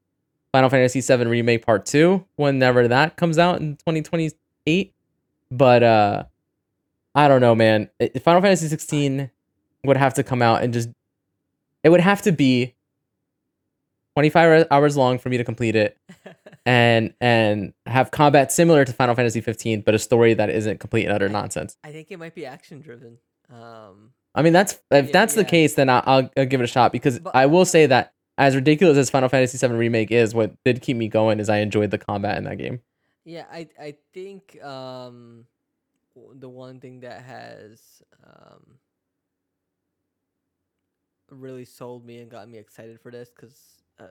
Final Fantasy seven Remake Part Two whenever that comes out in twenty twenty-eight. But uh, I don't know, man. It, Final Fantasy sixteen would have to come out and just, it would have to be twenty-five hours long for me to complete it, and and have combat similar to Final Fantasy fifteen, but a story that isn't complete and utter nonsense. I think it might be action driven. Um, I mean, that's if yeah, that's yeah. the case, then I'll, I'll, I'll give it a shot, because but, I will say that as ridiculous as Final Fantasy seven Remake is, what did keep me going is I enjoyed the combat in that game. Yeah, I I think um, the one thing that has um, really sold me and got me excited for this, because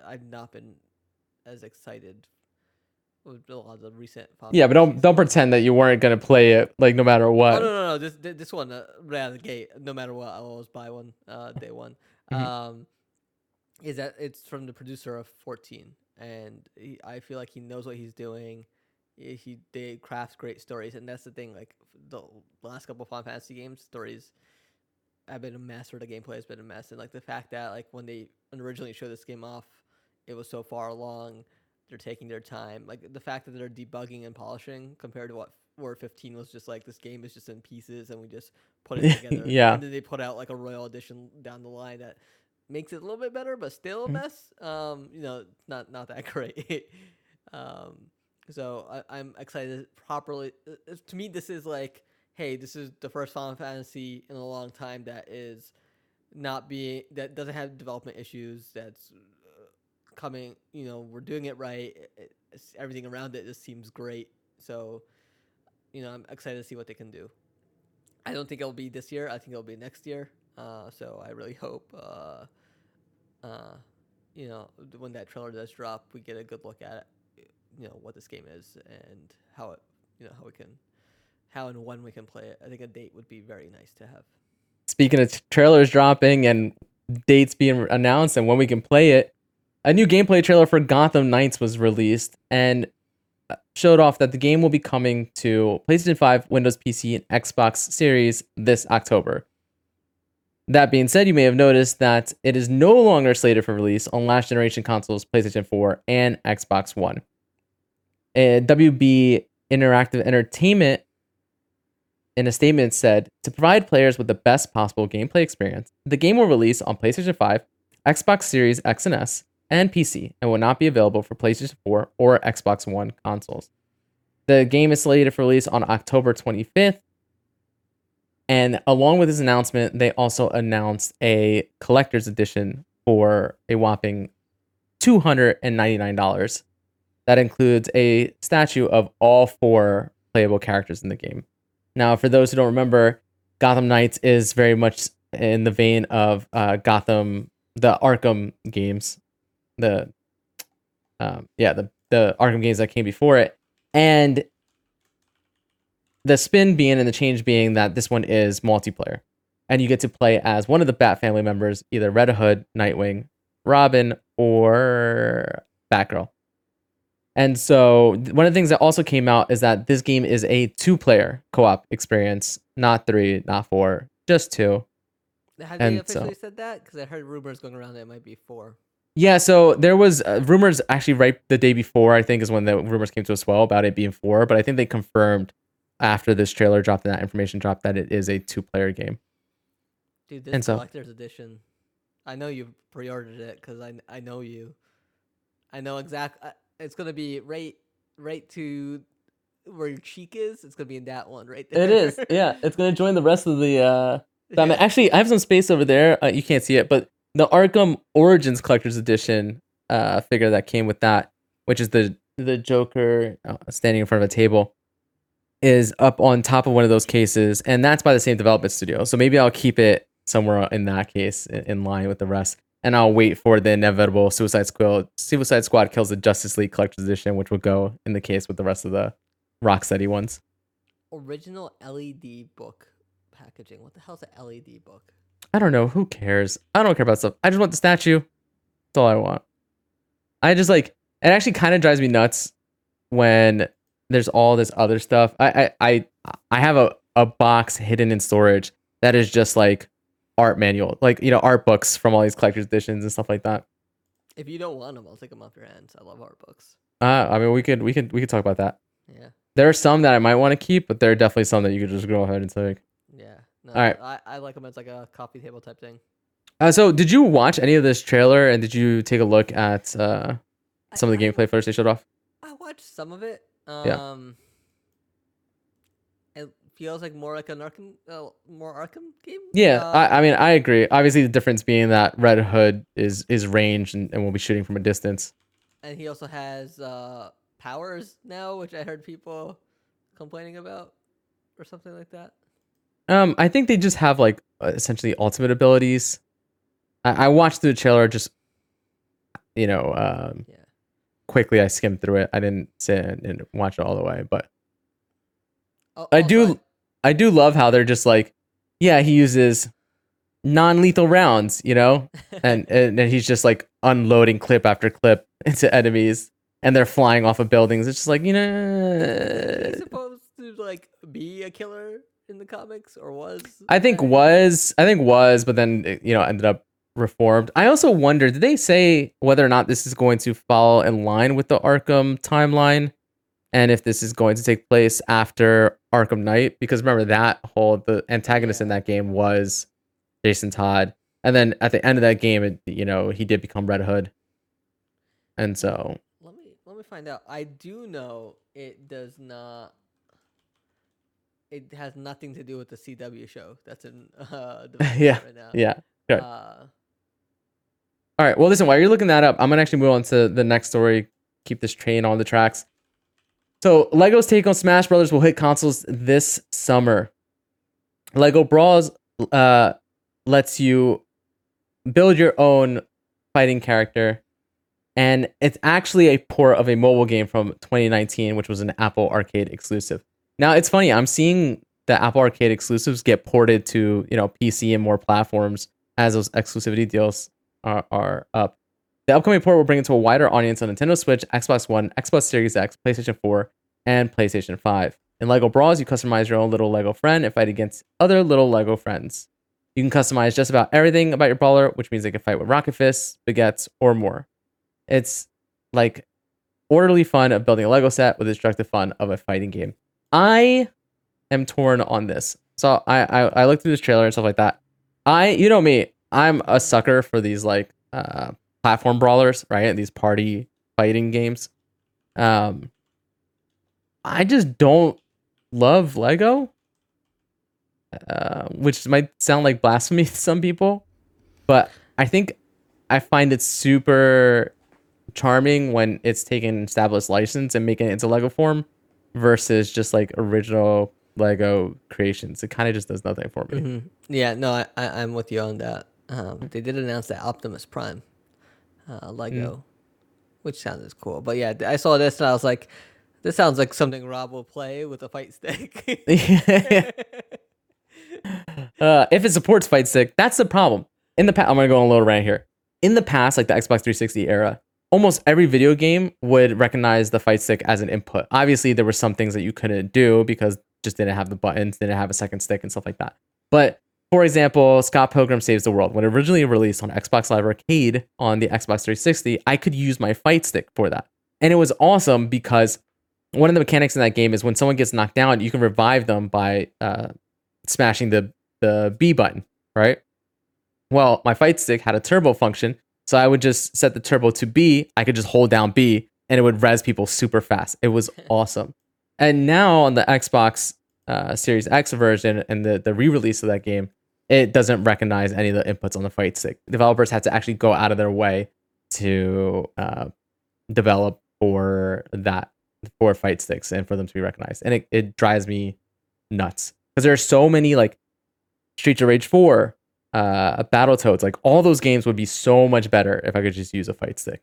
I've not been as excited with a lot of the recent. Final yeah, but don't don't pretend that you weren't gonna play it like no matter what. Oh, no, no, no. This this one uh, right out of the gate, no matter what, I'll always buy one uh, day one. Mm-hmm. Um, is that it's from the producer of fourteen, and he, I feel like he knows what he's doing. He, he they craft great stories, and that's the thing. Like the last couple of Final Fantasy games, stories have been a mess, or the gameplay has been a mess, and like the fact that like when they originally showed this game off, it was so far along. They're taking their time. Like the fact that they're debugging and polishing compared to what where fifteen was just like, this game is just in pieces and we just put it together. Yeah. And then they put out like a Royal Edition down the line that makes it a little bit better, but still a mess. Um, you know, not not that great. um, so I, I'm excited properly. Uh, to me, this is like, hey, this is the first Final Fantasy in a long time that is not being, that doesn't have development issues, that's uh, coming, you know, we're doing it right. It, it's, everything around it just seems great. So, you know, I'm excited to see what they can do. I don't think it'll be this year. I think it'll be next year. Uh, so I really hope, uh, uh, you know, when that trailer does drop, we get a good look at it, you know, what this game is and how it, you know, how we can, how and when we can play it. I think a date would be very nice to have. Speaking of t- trailers dropping and dates being announced and when we can play it, a new gameplay trailer for Gotham Knights was released and showed off that the game will be coming to PlayStation five, Windows P C, and Xbox Series this October. That being said, you may have noticed that it is no longer slated for release on last generation consoles, PlayStation four and Xbox One. And W B Interactive Entertainment, in a statement, said, to provide players with the best possible gameplay experience, the game will release on PlayStation five, Xbox Series X and S, and P C, and will not be available for PlayStation four or Xbox One consoles. The game is slated for release on October twenty-fifth, and along with this announcement, they also announced a collector's edition for a whopping two hundred ninety-nine dollars. That includes a statue of all four playable characters in the game. Now, for those who don't remember, Gotham Knights is very much in the vein of uh, Gotham, the Arkham games, the um, yeah, the, the Arkham games that came before it, and the spin being and the change being that this one is multiplayer, and you get to play as one of the Bat Family members, either Red Hood, Nightwing, Robin, or Batgirl. And so one of the things that also came out is that this game is a two-player co-op experience, not three, not four, just two. Have they officially so, said that? Because I heard rumors going around that it might be four. Yeah, so there was uh, rumors actually right the day before, I think, is when the rumors came to us well about it being four. But I think they confirmed after this trailer dropped and that information dropped that it is a two-player game. Dude, this so, collector's edition. I know you pre-ordered it because I, I know you. I know exactly... It's gonna be right, right to where your cheek is. It's gonna be in that one right there. It is, yeah. It's gonna join the rest of the. Uh, yeah. Actually, I have some space over there. Uh, you can't see it, but the Arkham Origins Collector's Edition uh, figure that came with that, which is the the Joker uh, standing in front of a table, is up on top of one of those cases, and that's by the same development studio. So maybe I'll keep it somewhere in that case, in, in line with the rest. And I'll wait for the inevitable Suicide Squad. Suicide Squad Kills the Justice League Collector's Edition, which will go in the case with the rest of the Rocksteady ones. Original L E D book packaging. What the hell's an L E D book? I don't know. Who cares? I don't care about stuff. I just want the statue. That's all I want. I just like. It actually kind of drives me nuts when there's all this other stuff. I I I, I have a, a box hidden in storage that is just like. Art manual, like, you know, art books from all these collector's editions and stuff like that. If you don't want them, I'll take them off your hands. I love art books. Uh, I mean, we could, we could, we could talk about that. Yeah. There are some that I might want to keep, but there are definitely some that you could just go ahead and take. Yeah. No, all right. I, I like them as like a coffee table type thing. Uh, so, did you watch any of this trailer and did you take a look at uh, some I, of the I, gameplay footage they showed off? I watched some of it. Um, yeah. It, Feels like more like an Arkham, uh, more Arkham game. Yeah, uh, I, I mean, I agree. Obviously, the difference being that Red Hood is is ranged and, and will be shooting from a distance. And he also has uh, powers now, which I heard people complaining about, or something like that. Um, I think they just have like essentially ultimate abilities. I, I watched the trailer, just you know, um, yeah. Quickly I skimmed through it. I didn't sit and watch it all the way, but. Oh, I do right. I do love how they're just like, yeah, he uses non-lethal rounds, you know, and, and and he's just like unloading clip after clip into enemies and they're flying off of buildings. It's just like, you know, is he supposed to like be a killer in the comics or was? I think was I think was, but then, you know, ended up reformed. I also wonder, did they say whether or not this is going to fall in line with the Arkham timeline? and if this is going to take place after Arkham Knight, because remember that whole, the antagonist in that game was Jason Todd, and then at the end of that game, it, you know, he did become Red Hood, and so let me let me find out. I do know it does not. It has nothing to do with the C W show that's in uh, development yeah, right now. Yeah. Sure. Uh, All right. Well, listen, while you're looking that up, I'm going to actually move on to the next story. Keep this train on the tracks. So Lego's take on Smash Brothers will hit consoles this summer. Lego Brawls uh, lets you build your own fighting character. And it's actually a port of a mobile game from twenty nineteen, which was an Apple Arcade exclusive. Now, it's funny, I'm seeing the Apple Arcade exclusives get ported to, you know, P C and more platforms as those exclusivity deals are, are up. The upcoming port will bring it to a wider audience on Nintendo Switch, Xbox One, Xbox Series X, PlayStation four, and PlayStation five. In Lego Brawls, you customize your own little Lego friend and fight against other little Lego friends. You can customize just about everything about your brawler, which means they can fight with rocket fists, baguettes, or more. It's like orderly fun of building a Lego set with the destructive fun of a fighting game. I am torn on this. So I, I, I looked through this trailer and stuff like that. I, you know me, I'm a sucker for these like uh, platform brawlers, right? These party fighting games. Um, I just don't love Lego, uh, which might sound like blasphemy to some people, but I think I find it super charming when it's taken an established license and making it into Lego form, versus just like original Lego creations. It kind of just does nothing for me. Mm-hmm. Yeah, no, I, I, I'm with you on that. Um, they did announce that Optimus Prime uh, Lego, mm. which sounds cool. But yeah, I saw this and I was like, this sounds like something Rob will play with a fight stick. uh, if it supports fight stick, that's the problem. In the past, I'm going to go on a little rant here. In the past, like the Xbox three sixty era, almost every video game would recognize the fight stick as an input. Obviously, there were some things that you couldn't do because just didn't have the buttons, didn't have a second stick and stuff like that. But for example, Scott Pilgrim Saves the World, when originally released on Xbox Live Arcade on the Xbox three sixty, I could use my fight stick for that. And it was awesome because one of the mechanics in that game is when someone gets knocked down, you can revive them by uh, smashing the, the B button, right? Well, my fight stick had a turbo function. So I would just set the turbo to B. I could just hold down B and it would res people super fast. It was awesome. And now on the Xbox uh, Series X version and the, the re-release of that game, it doesn't recognize any of the inputs on the fight stick. Developers had to actually go out of their way to uh, develop for that, for fight sticks and for them to be recognized. And it, it drives me nuts because there are so many like Streets of Rage four, Uh, Battletoads, like all those games would be so much better if I could just use a fight stick.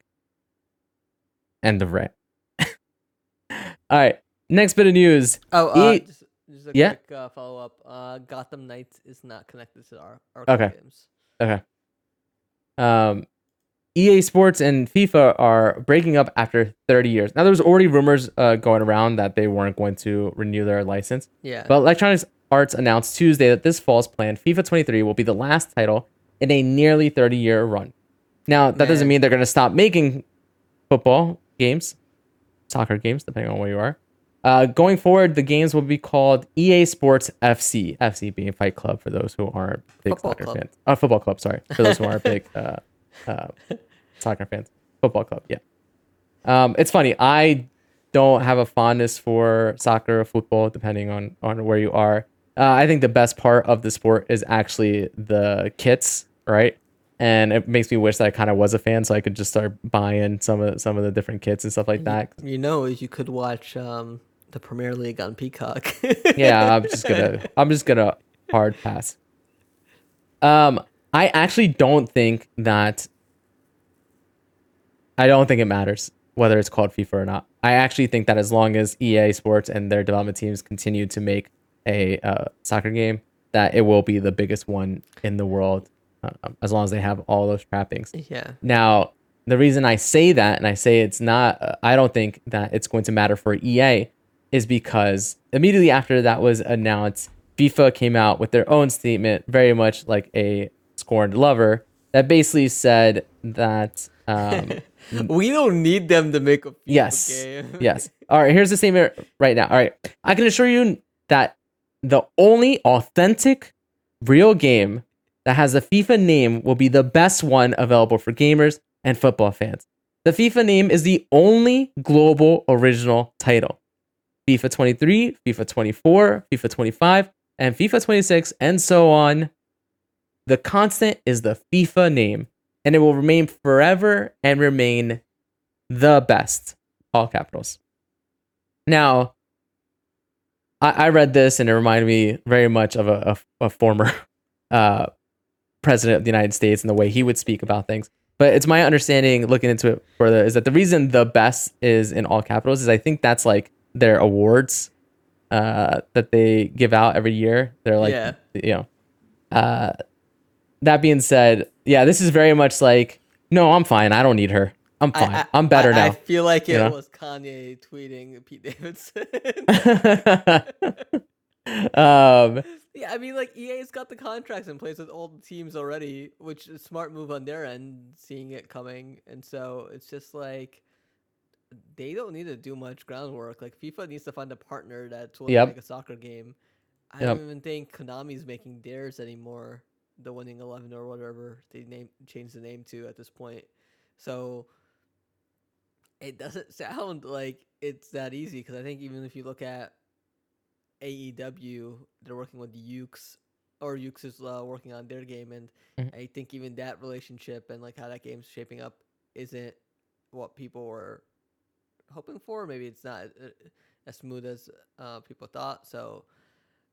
End of rant. All right, next bit of news. Oh, uh, e- just, just a yeah? quick uh, follow up. Uh, Gotham Knights is not connected to our arcade okay. games. Okay. Um, E A Sports and FIFA are breaking up after thirty years. Now, there was already rumors uh, going around that they weren't going to renew their license. Yeah. But Electronics Arts announced Tuesday that this fall's plan, FIFA twenty-three, will be the last title in a nearly thirty-year run. Now, that Man. doesn't mean they're going to stop making football games, soccer games, depending on where you are. Uh, going forward, the games will be called E A Sports F C. F C being Fight Club for those who aren't big football soccer club. fans. Uh, football Club, sorry. For those who aren't big uh, uh, soccer fans. Football Club, yeah. Um, it's funny. I don't have a fondness for soccer or football, depending on, on where you are. Uh, I think the best part of the sport is actually the kits, right? And it makes me wish that I kind of was a fan, so I could just start buying some of some of the different kits and stuff like that. You know, you could watch um, the Premier League on Peacock. yeah, I'm just gonna I'm just gonna hard pass. Um, I actually don't think that I don't think it matters whether it's called FIFA or not. I actually think that as long as E A Sports and their development teams continue to make a uh, soccer game, that it will be the biggest one in the world, uh, as long as they have all those trappings. Yeah. Now, the reason I say that, and I say it's not, uh, I don't think that it's going to matter for E A, is because immediately after that was announced, FIFA came out with their own statement, very much like a scorned lover, that basically said that um, We don't need them to make a FIFA yes. game. Yes. All right. Here's the statement right now. All right. I can assure you that the only authentic, real game that has a FIFA name will be the best one available for gamers and football fans. The FIFA name is the only global original title. FIFA twenty-three, FIFA twenty-four, FIFA twenty-five, and FIFA twenty-six, and so on. The constant is the FIFA name, and it will remain forever and remain the best. All capitals. Now, I, I read this, and it reminded me very much of a, a, a former uh, president of the United States and the way he would speak about things. But it's my understanding, looking into it further, is that the reason the best is in all capitals is I think that's like their awards uh, that they give out every year. They're like, yeah. you know, uh, that being said, yeah, this is very much like, no, I'm fine. I don't need her. I'm fine. I, I, I'm better I, now. I feel like it you know? was Kanye tweeting Pete Davidson. um, yeah, I mean, like E A's got the contracts in place with old teams already, which is a smart move on their end, seeing it coming. And so it's just like they don't need to do much groundwork. Like FIFA needs to find a partner that's willing yep. to make a soccer game. I yep. don't even think Konami's making theirs anymore, the Winning Eleven or whatever they name changed the name to at this point. So it doesn't sound like it's that easy, because I think even if you look at A E W, they're working with Yuke's, or Yuke's is uh, working on their game, and mm-hmm. I think even that relationship and like how that game's shaping up isn't what people were hoping for. Maybe it's not as smooth as uh, people thought. So,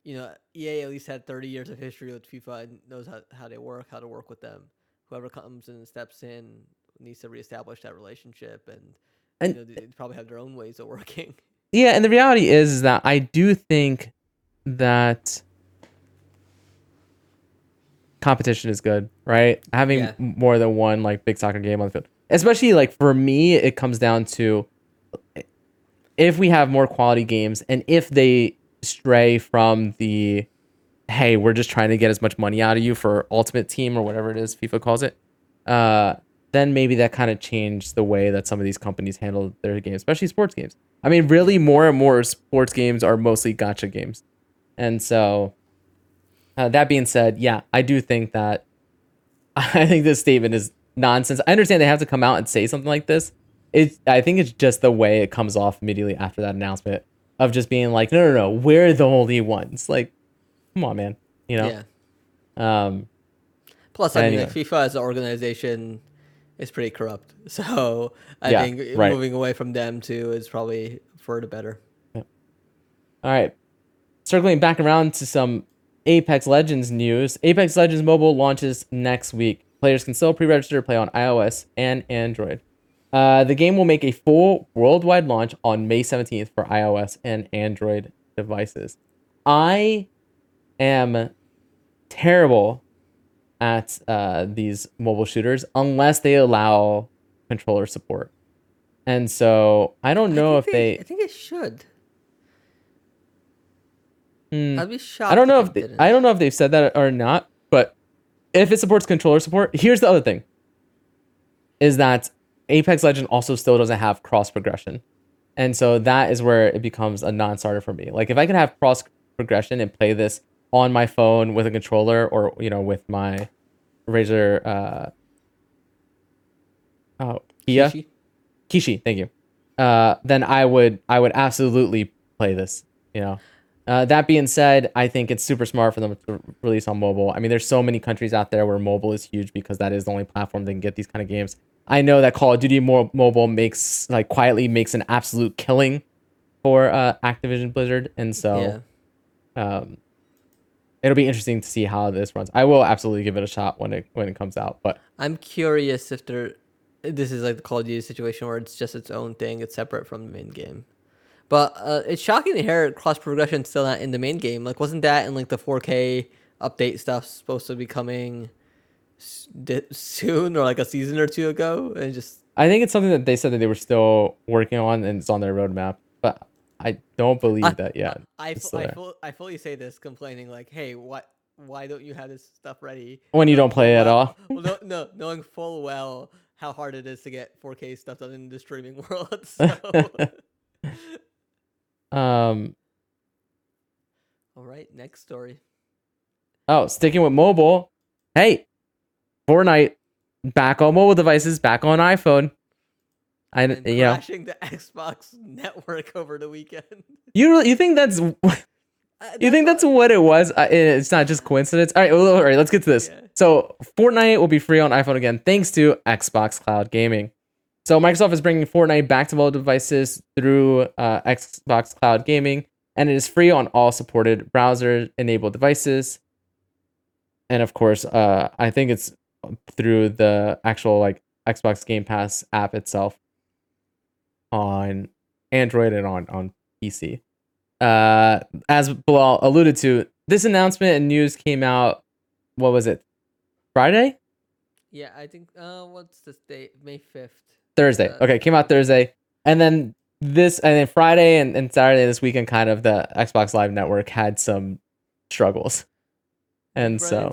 you know, E A at least had thirty years of history with FIFA and knows how, how they work, how to work with them. Whoever comes in and steps in needs to reestablish that relationship, and, and you know, they probably have their own ways of working. Yeah, and the reality is, is that I do think that competition is good, right? Having yeah. more than one like big soccer game on the field, especially like for me, it comes down to if we have more quality games, and if they stray from the hey, we're just trying to get as much money out of you for Ultimate Team or whatever it is FIFA calls it. Uh, then maybe that kind of changed the way that some of these companies handle their games, especially sports games. I mean, really, more and more sports games are mostly gacha games. And so uh, that being said, yeah, I do think that I think this statement is nonsense. I understand they have to come out and say something like this. It's, I think it's just the way it comes off immediately after that announcement of just being like, no, no, no, we're the only ones. Like, come on, man. You know? Yeah. Um, Plus, I mean, anyway. like FIFA as an organization... It's pretty corrupt. So I yeah, think right. moving away from them, too, is probably for the better. Yeah. All right. Circling back around to some Apex Legends news. Apex Legends Mobile launches next week. Players can still pre-register to play on iOS and Android. Uh, the game will make a full worldwide launch on May seventeenth for iOS and Android devices. I am terrible at uh, these mobile shooters unless they allow controller support. And so I don't know I if they, they... I think it should. Mm, I'd be shocked. I don't know if they, I don't know if they've said that or not, but if it supports controller support, here's the other thing, is that Apex Legends also still doesn't have cross progression. And so that is where it becomes a non-starter for me. Like if I could have cross progression and play this on my phone with a controller, or you know, with my Razer uh oh Kia Kishi, Kishi thank you uh then I would I would absolutely play this, you know. Uh that being said, I think it's super smart for them to release on mobile. I mean, there's so many countries out there where mobile is huge because that is the only platform that can get these kind of games. I know that Call of Duty more mobile makes like quietly makes an absolute killing for uh Activision Blizzard, and so yeah. um it'll be interesting to see how this runs. I will absolutely give it a shot when it when it comes out. But I'm curious if there, this is like the Call of Duty situation where it's just its own thing. It's separate from the main game. But uh, it's shocking to hear cross progression still not in the main game. Like, wasn't that in like the four K update stuff supposed to be coming soon, or like a season or two ago? And just I think it's something that they said that they were still working on, and it's on their roadmap. But I don't believe I, that yet. I, I, I, full, I fully say this complaining like, hey, what? Why don't you have this stuff ready? When you don't play well, it at all? Well, no, no, knowing full well how hard it is to get four K stuff done in the streaming world. So. um. All right, next story. Oh, sticking with mobile. Hey, Fortnite back on mobile devices, back on iPhone. I and crashing know. the Xbox network over the weekend. You you think that's you think that's what it was? It's not just coincidence. All right, all right. Let's get to this. Yeah. So Fortnite will be free on iPhone again, thanks to Xbox Cloud Gaming. So Microsoft is bringing Fortnite back to mobile devices through uh, Xbox Cloud Gaming, and it is free on all supported browser-enabled devices. And of course, uh, I think it's through the actual like Xbox Game Pass app itself on Android and on, on P C. Uh, as Bilal alluded to, this announcement and news came out, what was it, Friday? Yeah, I think, uh, what's this date? May fifth. Thursday. Uh, okay, came out Thursday. And then this, and then Friday and, and Saturday this weekend, kind of the Xbox Live Network had some struggles. And so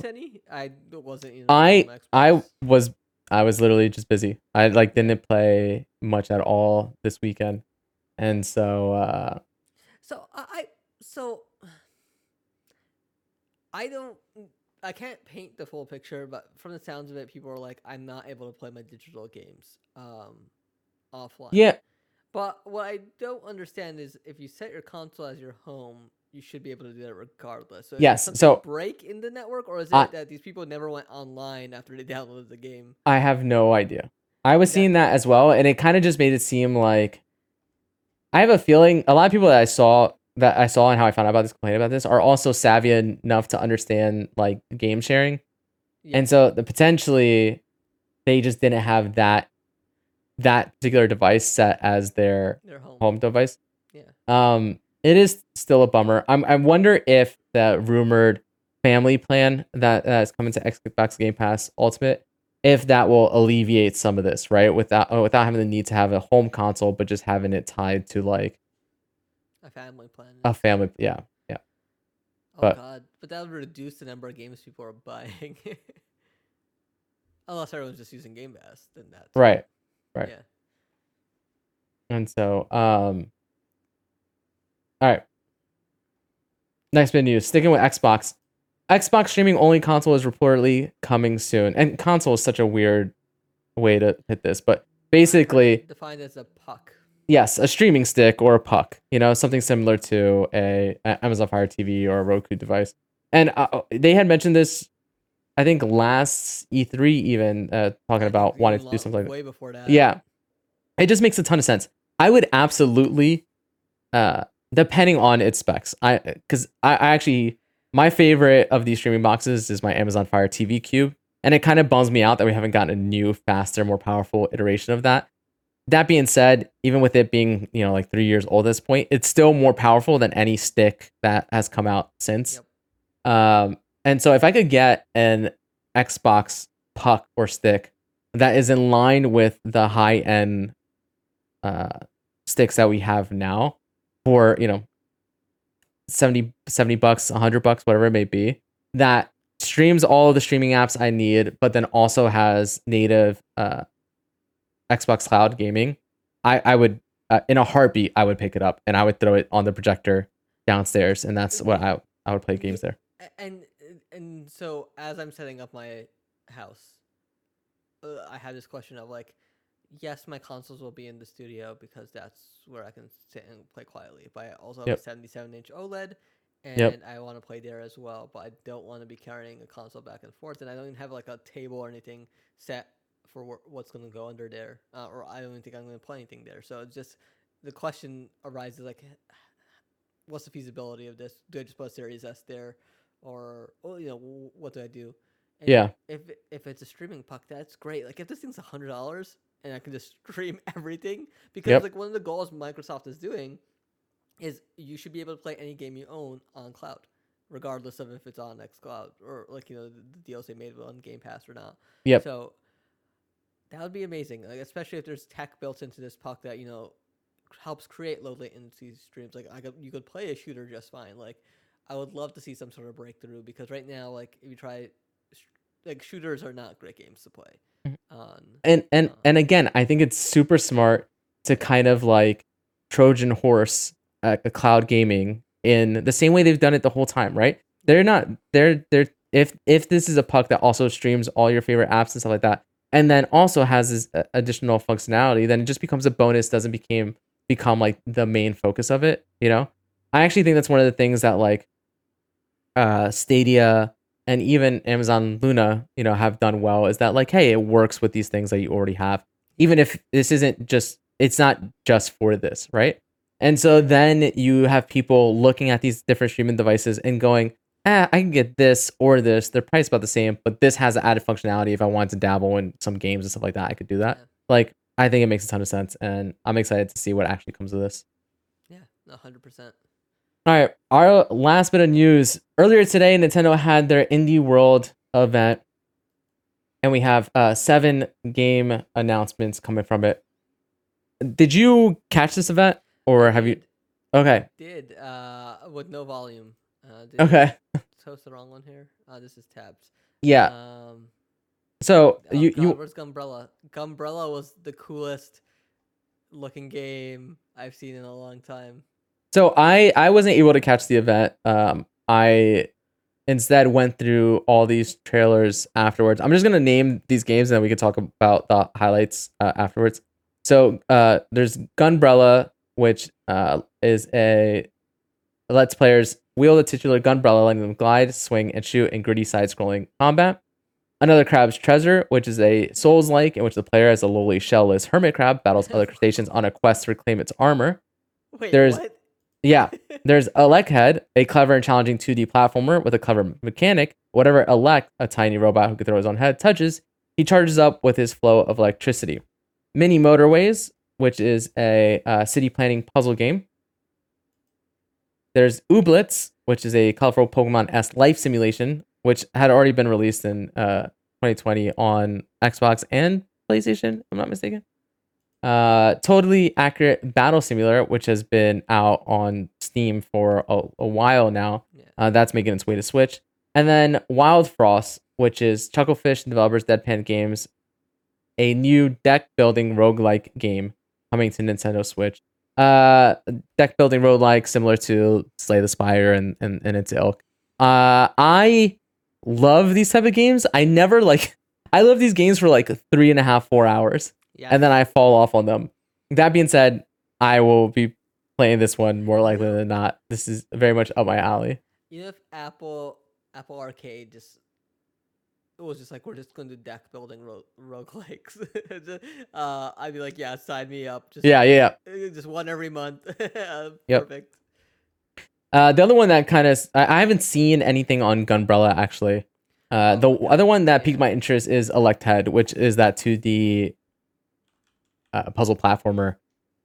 I wasn't you know, I I was I was literally just busy. I like didn't play much at all this weekend. And so uh, so I so I don't I can't paint the full picture, but from the sounds of it, people are like, I'm not able to play my digital games um, offline. Yeah. But what I don't understand is if you set your console as your home, you should be able to do that regardless. So yes. So break in the network, or is it I, that these people never went online after they downloaded the game? I have no idea. I was yeah. seeing that as well, and it kind of just made it seem like I have a feeling a lot of people that I saw that I saw and how I found out about this, complain about this, are also savvy enough to understand like game sharing, yeah. and so the, potentially they just didn't have that that particular device set as their, their home. home device. Yeah. Um. It is still a bummer. I'm, I wonder if that rumored family plan that uh, is coming to Xbox Game Pass Ultimate, if that will alleviate some of this, right? Without without having the need to have a home console, but just having it tied to like a family plan. A family, yeah, yeah. Oh but, God, but that would reduce the number of games people are buying. Unless everyone's just using Game Pass, then that's right, right. Yeah. And so, um. All right. Next bit of news. Sticking with Xbox. Xbox streaming only console is reportedly coming soon. And console is such a weird way to hit this, but basically defined as a puck. Yes, a streaming stick or a puck. You know, something similar to a, a Amazon Fire T V or a Roku device. And uh, they had mentioned this, I think last E three even uh, talking about wanting to do something like that. Way before that. Yeah, it just makes a ton of sense. I would absolutely. Uh, Depending on its specs, I because I, I actually my favorite of these streaming boxes is my Amazon Fire T V Cube, and it kind of bums me out that we haven't gotten a new, faster, more powerful iteration of that. That being said, even with it being you know like three years old at this point, it's still more powerful than any stick that has come out since. Yep. Um, and so if I could get an Xbox puck or stick that is in line with the high end uh, sticks that we have now. For, you know, seventy, seventy bucks, one hundred bucks, whatever it may be, that streams all of the streaming apps I need, but then also has native uh, Xbox Cloud Gaming, I, I would, uh, in a heartbeat, I would pick it up and I would throw it on the projector downstairs. And that's what I I would play games there. And, and so as I'm setting up my house, uh, I had this question of like, yes, my consoles will be in the studio because that's where I can sit and play quietly. But I also have yep. a seventy-seven inch OLED, and yep. I want to play there as well. But I don't want to be carrying a console back and forth, and I don't even have like a table or anything set for wh- what's going to go under there, uh, or I don't even think I'm going to play anything there. So it's just the question arises like, what's the feasibility of this? Do I just put a Series S there, or well, you know, what do I do? And yeah. If if it's a streaming puck, that's great. Like if this thing's a hundred dollars. And I can just stream everything because yep. like one of the goals Microsoft is doing is you should be able to play any game you own on cloud, regardless of if it's on xCloud or like, you know, the deals they made on Game Pass or not. Yeah. So that would be amazing. Like, especially if there's tech built into this puck that, you know, helps create low latency streams. Like I could, you could play a shooter just fine. Like I would love to see some sort of breakthrough because right now, like if you try like shooters are not great games to play. And and and again, I think it's super smart to kind of like Trojan horse uh, cloud gaming in the same way they've done it the whole time, right? They're not they're they're if if this is a puck that also streams all your favorite apps and stuff like that, and then also has this additional functionality, then it just becomes a bonus, doesn't become become like the main focus of it, you know? I actually think that's one of the things that like uh, Stadia and even Amazon Luna, you know, have done well, is that like, hey, it works with these things that you already have, even if this isn't just, it's not just for this, right? And so then you have people looking at these different streaming devices and going, ah, I can get this or this. They're priced about the same, but this has the added functionality. If I wanted to dabble in some games and stuff like that, I could do that. Yeah. Like, I think it makes a ton of sense, and I'm excited to see what actually comes of this. Yeah, one hundred percent. All right, our last bit of news. Earlier today, Nintendo had their Indie World event, and we have uh, seven game announcements coming from it. Did you catch this event, or have you? Okay. I did, uh, with no volume. Uh, did okay. Toast the wrong one here. Uh, this is tabs. Yeah. Um, so oh you, God, you where's Gumbrella? Gumbrella was the coolest looking game I've seen in a long time. So I, I wasn't able to catch the event. Um, I instead went through all these trailers afterwards. I'm just gonna name these games, and then we can talk about the highlights uh, afterwards. So uh, there's Gunbrella, which uh, is a lets players wield a titular Gunbrella, letting them glide, swing, and shoot in gritty side-scrolling combat. Another Crab's Treasure, which is a Souls-like in which the player, as a lowly shell-less hermit crab, battles other crustaceans on a quest to reclaim its armor. Wait, there's, what? Yeah, there's Elec Head, a clever and challenging two D platformer with a clever mechanic. Whatever Elec, a tiny robot who can throw his own head, touches, he charges up with his flow of electricity. Mini Motorways, which is a uh, city planning puzzle game. There's Ooblets, which is a colorful Pokemon-esque life simulation, which had already been released in uh, twenty twenty on Xbox and PlayStation, if I'm not mistaken. Uh, Totally Accurate Battle Simulator, which has been out on Steam for a, a while now. Yeah. Uh, that's making its way to Switch. And then Wild Frost, which is Chucklefish developers Deadpan Games, a new deck-building roguelike game coming to Nintendo Switch. Uh, deck building roguelike similar to Slay the Spire and, and, and its ilk. Uh, I love these type of games. I never like, I love these games for like three and a half, four hours. Yeah. And then I fall off on them. That being said, I will be playing this one more likely than not. This is very much up my alley. You know, if Apple, Apple Arcade just, it was just like, we're just going to do deck building ro- roguelikes. uh, I'd be like, yeah, sign me up. Just, yeah, yeah, yeah. Just one every month. Perfect. Yep. Uh, the other one that kind of... I, I haven't seen anything on Gunbrella, actually. Uh, the oh, other one that piqued my interest is Elec Head, which is that two D uh, puzzle platformer.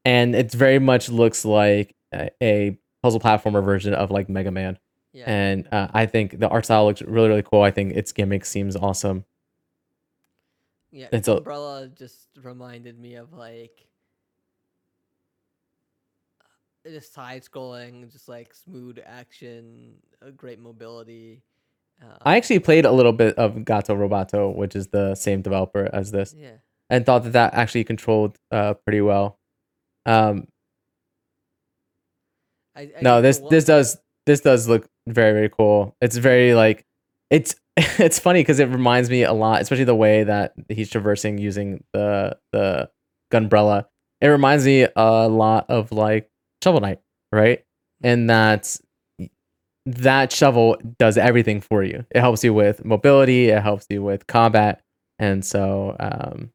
And it very much looks like a, a puzzle platformer version of like Mega Man. Yeah. And uh, I think the art style looks really, really cool. I think its gimmick seems awesome. Yeah, it's Umbrella a- just reminded me of like just side scrolling, just like smooth action, great mobility. Uh, I actually played a little bit of Gato Roboto, which is the same developer as this, yeah, and thought that that actually controlled uh, pretty well. Um, I, I no, this this does. This does look very, very cool. It's very like, it's it's funny because it reminds me a lot, especially the way that he's traversing using the the Gunbrella. It reminds me a lot of like Shovel Knight, right? And that's that shovel does everything for you. It helps you with mobility. It helps you with combat, and so um,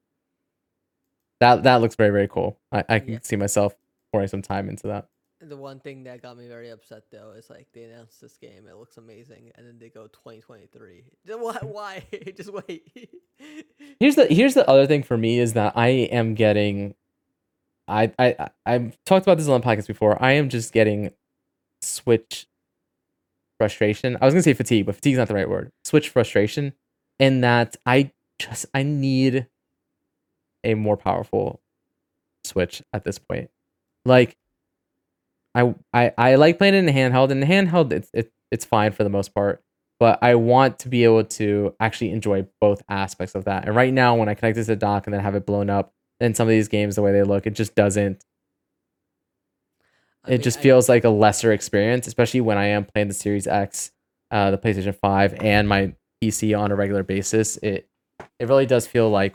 that that looks very, very cool. I, I can yeah. see myself pouring some time into that. The one thing that got me very upset though is like they announced this game, it looks amazing, and then they go twenty twenty-three. Why? Why? Just wait. Here's the here's the other thing for me is that I am getting, I I I've talked about this on the podcast before. I am just getting Switch frustration. I was gonna say fatigue, but fatigue's not the right word. Switch frustration, in that I just I need a more powerful Switch at this point, like. I, I, I like playing it in handheld, and handheld it's it, it's fine for the most part. but I want to be able to actually enjoy both aspects of that. And right now, when I connect this to the dock and then have it blown up, and some of these games, the way they look, it just doesn't. I it mean, just I, feels like a lesser experience, especially when I am playing the Series X, uh, the PlayStation five, and my P C on a regular basis. It it really does feel like,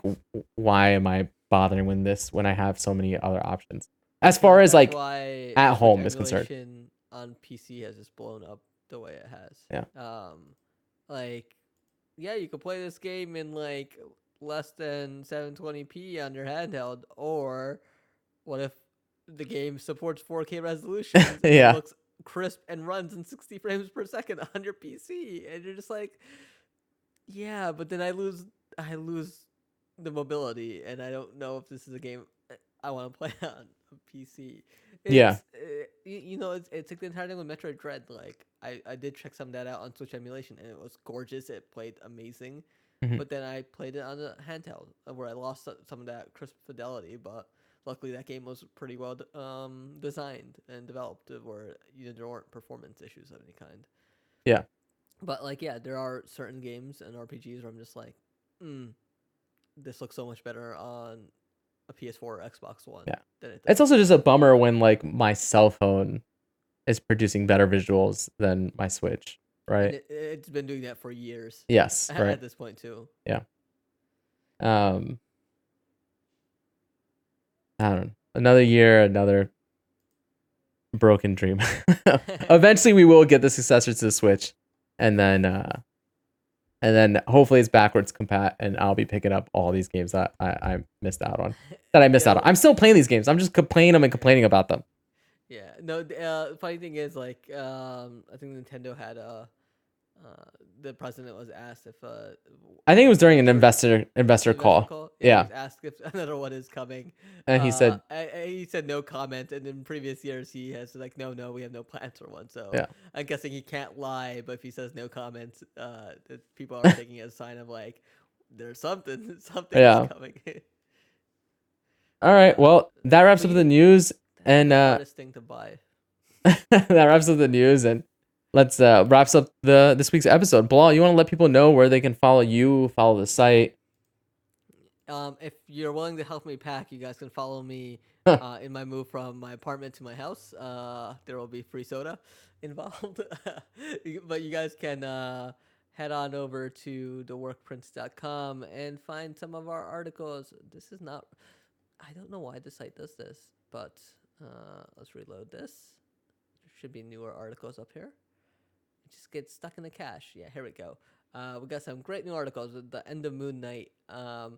why am I bothering with this when I have so many other options? As far as like at home is concerned, on P C has just blown up the way it has. Yeah. Um, like, yeah, you could play this game in like less than seven twenty p on your handheld, or what if the game supports four K resolution? Yeah. It looks crisp and runs in sixty frames per second on your P C, and you're just like, yeah, but then I lose, I lose the mobility, and I don't know if this is a game I want to play on a P C. It's, yeah, it, you know, it's it's like the entire thing with Metroid Dread. Like, I, I did check some of that out on Switch emulation, and it was gorgeous. It played amazing. Mm-hmm. But then I played it on a handheld where I lost some of that crisp fidelity. But luckily, that game was pretty well um, designed and developed where, you know, there weren't performance issues of any kind. Yeah. But, like, yeah, there are certain games and R P Gs where I'm just like, mm, this looks so much better on a P S four or Xbox One. Yeah. Than it does. It's also just a bummer when, like, my cell phone is producing better visuals than my Switch. Right. It, it's been doing that for years. Yes. Right. At this point too. Yeah. Um, I don't know. Another year, another broken dream. Eventually we will get the successor to the Switch, and then, uh, and then hopefully it's backwards compat, and I'll be picking up all these games that I, I missed out on that I missed yeah. out on. I'm still playing these games. I'm just complaining them and complaining about them. Yeah, no, uh, the funny thing is, like, um, I think Nintendo had a, uh, the president was asked if... Uh, I think it was during an investor investor call. call. Yeah. He was asked if another one is coming. And he uh, said... I, I, he said no comment, and in previous years, he has, like, no, no, we have no plans for one. So yeah. I'm guessing he can't lie, but if he says no comments, uh, people are taking it as a sign of, like, there's something, something yeah. is coming. All right, well, that wraps up the news. And uh, thing to buy. That wraps up the news, and let's uh, wraps up the this week's episode. Bilal, you want to let people know where they can follow you, follow the site? Um, if you're willing to help me pack, you guys can follow me huh. uh, in my move from my apartment to my house. Uh, there will be free soda involved, but you guys can uh, head on over to the work prints dot com and find some of our articles. This is not, I don't know why the site does this, but. Uh, let's reload this. There should be newer articles up here. It just gets stuck in the cache. Yeah, here we go. Uh, we got some great new articles at the end of Moon Knight. Um,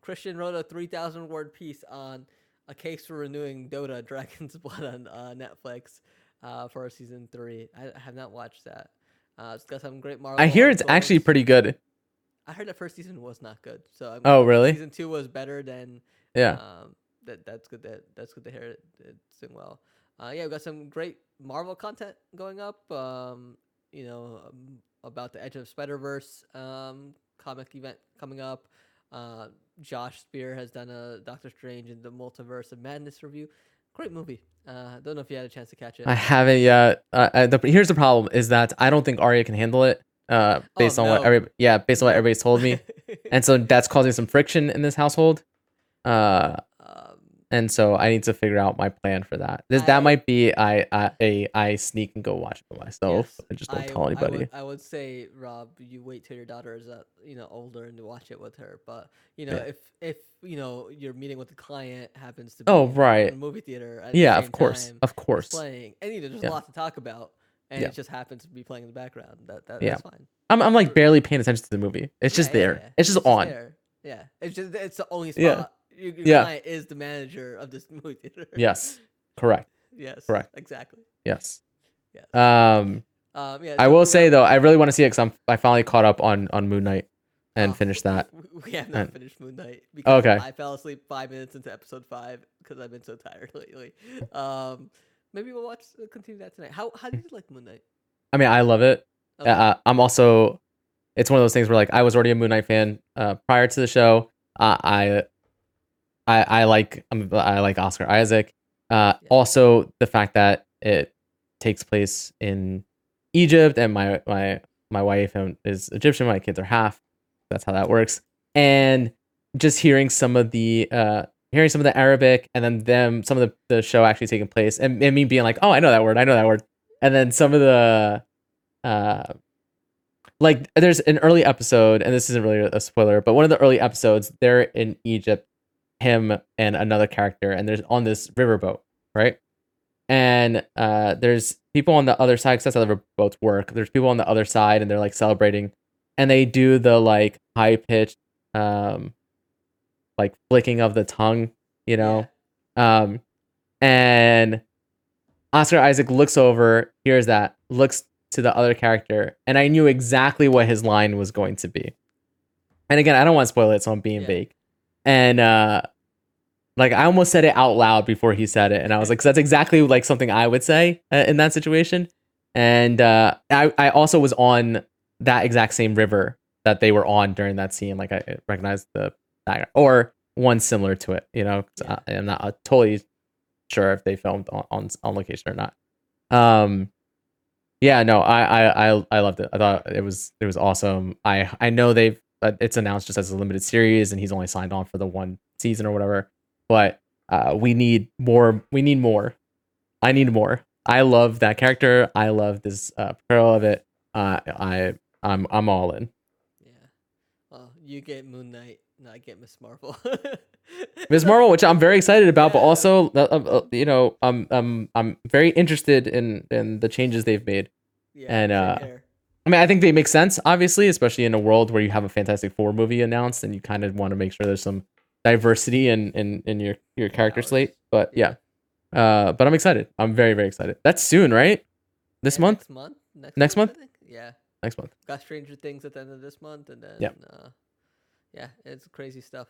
Christian wrote a three thousand word piece on a case for renewing Dota Dragon's Blood on uh, Netflix uh, for season three. I, I have not watched that. Uh, it's got some great Marvel. I hear articles. It's actually pretty good. I heard the first season was not good. So I'm oh really? Season two was better than yeah. Um, That that's good. That that's good to hear. It, it's doing well. Uh, yeah, we got some great Marvel content going up. Um, you know, um, about the Edge of Spider-Verse um, comic event coming up. Uh, Josh Spear has done a Doctor Strange and the Multiverse of Madness review. Great movie. Uh, don't know if you had a chance to catch it. I haven't yet. Uh, I, the, here's the problem: is that I don't think Arya can handle it. Uh, based oh, on no. what every yeah, based on what everybody's told me, and so that's causing some friction in this household. Uh. And so I need to figure out my plan for that. This, I, that might be I, I, I, I sneak and go watch it by myself. Yes, I just don't I, tell anybody. I would, I would say, Rob, you wait till your daughter is uh, you know, older and watch it with her. But you know, yeah. if if you know your meeting with the client happens to be oh, right. in a movie theater, at yeah, the same of course, time of course, playing, and you know, there's yeah. a lot to talk about, and yeah. it just happens to be playing in the background. That, that yeah. that's fine. I'm I'm like barely paying attention to the movie. It's just yeah, there. Yeah, yeah. It's just it's on. There. Yeah, it's just it's the only spot. Yeah. Your yeah. client is the manager of this movie theater. Yes, correct. Yes, correct. Exactly. Yes. Yes. Um. Um. Yeah. I will say though, I really want to see it because I'm I finally caught up on, on Moon Knight and oh, finished that. We have not and, finished Moon Knight because okay. I fell asleep five minutes into episode five because I've been so tired lately. Um. Maybe we'll watch continue that tonight. How How do you like Moon Knight? I mean, I love it. Okay. Uh, I'm also. It's one of those things where like I was already a Moon Knight fan uh, prior to the show. Uh, I. I, I like I'm, I like Oscar Isaac. Uh, yeah. Also, the fact that it takes place in Egypt and my my my wife is Egyptian, my kids are half. That's how that works. And just hearing some of the uh, hearing some of the Arabic, and then them some of the, the show actually taking place, and, and me being like, oh, I know that word, I know that word. And then some of the uh, like, there's an early episode, and this isn't really a spoiler, but one of the early episodes, they're in Egypt, him and another character, and there's on this riverboat, right? And uh, there's people on the other side, because that's how riverboats work. There's people on the other side, and they're like celebrating, and they do the like high pitched, um, like flicking of the tongue, you know. Yeah. Um, and Oscar Isaac looks over, hears that, looks to the other character, and I knew exactly what his line was going to be. And again, I don't want to spoil it, so I'm being yeah. vague. And uh, like, I almost said it out loud before he said it, and I was like, "Cause that's exactly like something I would say uh, in that situation." And uh, I, I also was on that exact same river that they were on during that scene. Like, I recognized the dagger or one similar to it. You know, yeah. I, I'm not uh, totally sure if they filmed on, on on location or not. Um, yeah, no, I, I I I loved it. I thought it was it was awesome. I I know they've uh, it's announced just as a limited series, and he's only signed on for the one season or whatever. But uh, we need more. We need more. I need more. I love that character. I love this uh, portrayal of it. Uh, I I'm I'm all in. Yeah. Well, you get Moon Knight, and I get Miz Marvel. Miz Marvel, which I'm very excited about, yeah. but also, uh, uh, you know, I'm um I'm very interested in, in the changes they've made. Yeah. And uh, I mean, I think they make sense, obviously, especially in a world where you have a Fantastic Four movie announced, and you kind of want to make sure there's some diversity in, in in your your character slate, but yeah. yeah uh but I'm excited. I'm very very excited. That's soon, right? This yeah, month next month next, next month, month? yeah next month Got Stranger Things at the end of this month, and then yeah uh, yeah it's crazy stuff.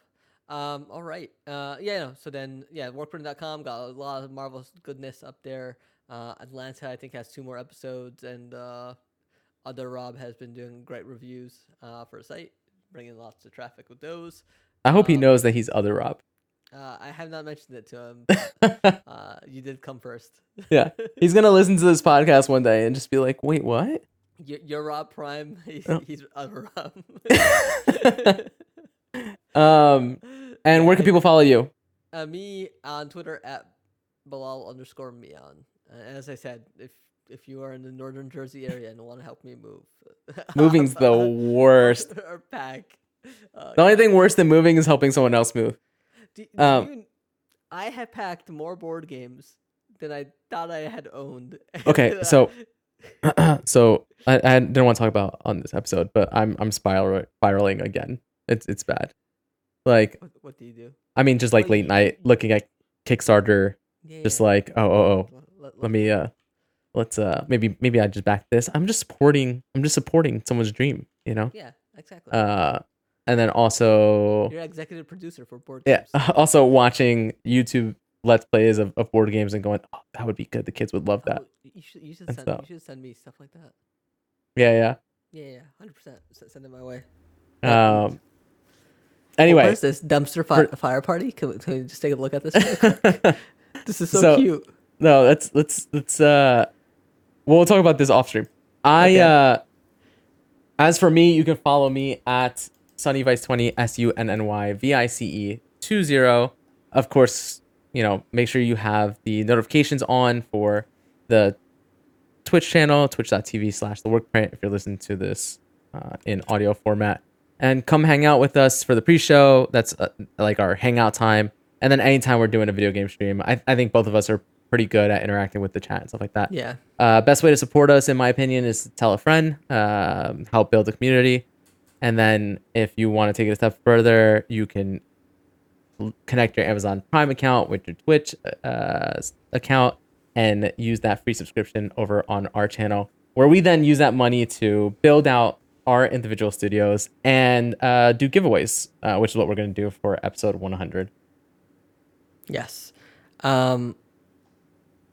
Um all right, uh yeah no, so then yeah workprint dot com got a lot of Marvel goodness up there. uh Atlanta I think has two more episodes, and uh Other Rob has been doing great reviews uh for a site, bringing lots of traffic with those. I hope he um, knows that he's Other Rob. Uh, I have not mentioned it to him. But, uh, you did come first. Yeah. He's going to listen to this podcast one day and just be like, wait, what? You're, you're Rob Prime. He's, oh. he's Other Rob. um, and where can people follow you? Uh, me on Twitter at Bilal underscore Mion. Uh, and as I said, if if you are in the northern Jersey area and want to help me move. Moving's the worst. Or, or pack. Uh, the only thing worse than moving is helping someone else move. Do, do um, you, I have packed more board games than I thought I had owned. Okay, so so I, I didn't want to talk about on this episode, but I'm I'm spiral, spiraling again. It's it's bad. Like, what, what do you do? I mean, just like well, late you, night looking at Kickstarter, yeah, just yeah. like oh oh oh, let, let, let me uh, let's uh maybe maybe I just back this. I'm just supporting. I'm just supporting someone's dream. You know? Yeah, exactly. Uh. And then also, you're executive producer for board games. Yeah. Also watching YouTube Let's Plays of, of board games and going, oh, that would be good. The kids would love that. Oh, you should you should send so. you should send me stuff like that. Yeah, yeah. Yeah, yeah. one hundred percent send it my way. Um. Anyway, what is this dumpster fi- for, fire party? Can we, can we just take a look at this? This is so, so cute. No, that's let's let's uh, well, we'll talk about this off stream. I okay. uh, as for me, you can follow me at Sunnyvice twenty, S U N N Y V I C E two zero. Of course, you know, make sure you have the notifications on for the Twitch channel, twitch dot t v slash the workprint, if you're listening to this uh, in audio format. And come hang out with us for the pre-show. That's uh, like our hangout time. And then anytime we're doing a video game stream, I, I think both of us are pretty good at interacting with the chat and stuff like that. Yeah. Uh, best way to support us, in my opinion, is to tell a friend, uh, help build a community. And then if you want to take it a step further, you can connect your Amazon Prime account with your Twitch uh, account and use that free subscription over on our channel, where we then use that money to build out our individual studios and uh, do giveaways, uh, which is what we're going to do for episode one hundred. Yes. Um,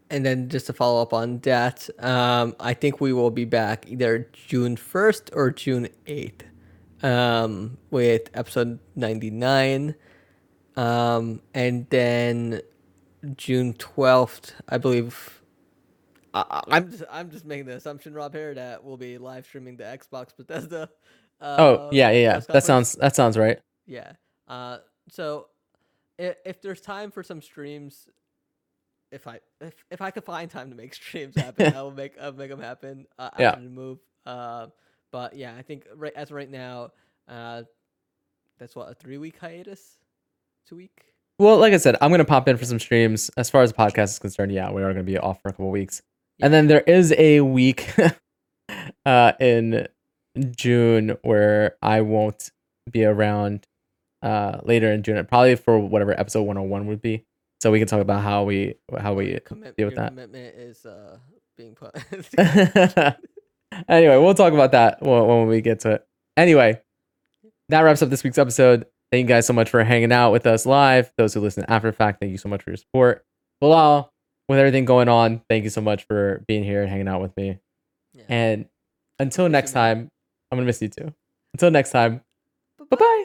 and then just to follow up on that, um, I think we will be back either June first or June eighth. Um, with episode ninety-nine, um, and then June twelfth, I believe I, I'm just, I'm just making the assumption, Rob, here that we'll be live streaming the Xbox Bethesda. Uh, oh yeah, yeah, yeah. That sounds that sounds right. Yeah. Uh, so if, if there's time for some streams, if I if, if I could find time to make streams happen, I will make I'll make them happen. Uh, yeah. After the move. Uh, but yeah, I think right as of right now, uh, that's what a three week hiatus, two week. Well, like I said, I'm gonna pop in for some streams. As far as the podcast is concerned, yeah, we are gonna be off for a couple of weeks. And then there is a week uh, in June where I won't be around uh, later in June, probably for whatever episode one oh one would be. So we can talk about how we how we Commit- deal with your that. Commitment is uh, being put. Anyway, we'll talk about that when, when we get to it. Anyway, that wraps up this week's episode. Thank you guys so much for hanging out with us live. Those who listen after the fact, thank you so much for your support. Well, all. With everything going on, thank you so much for being here and hanging out with me. Yeah. And until next time, I'm going to miss you too. Until next time, bye-bye.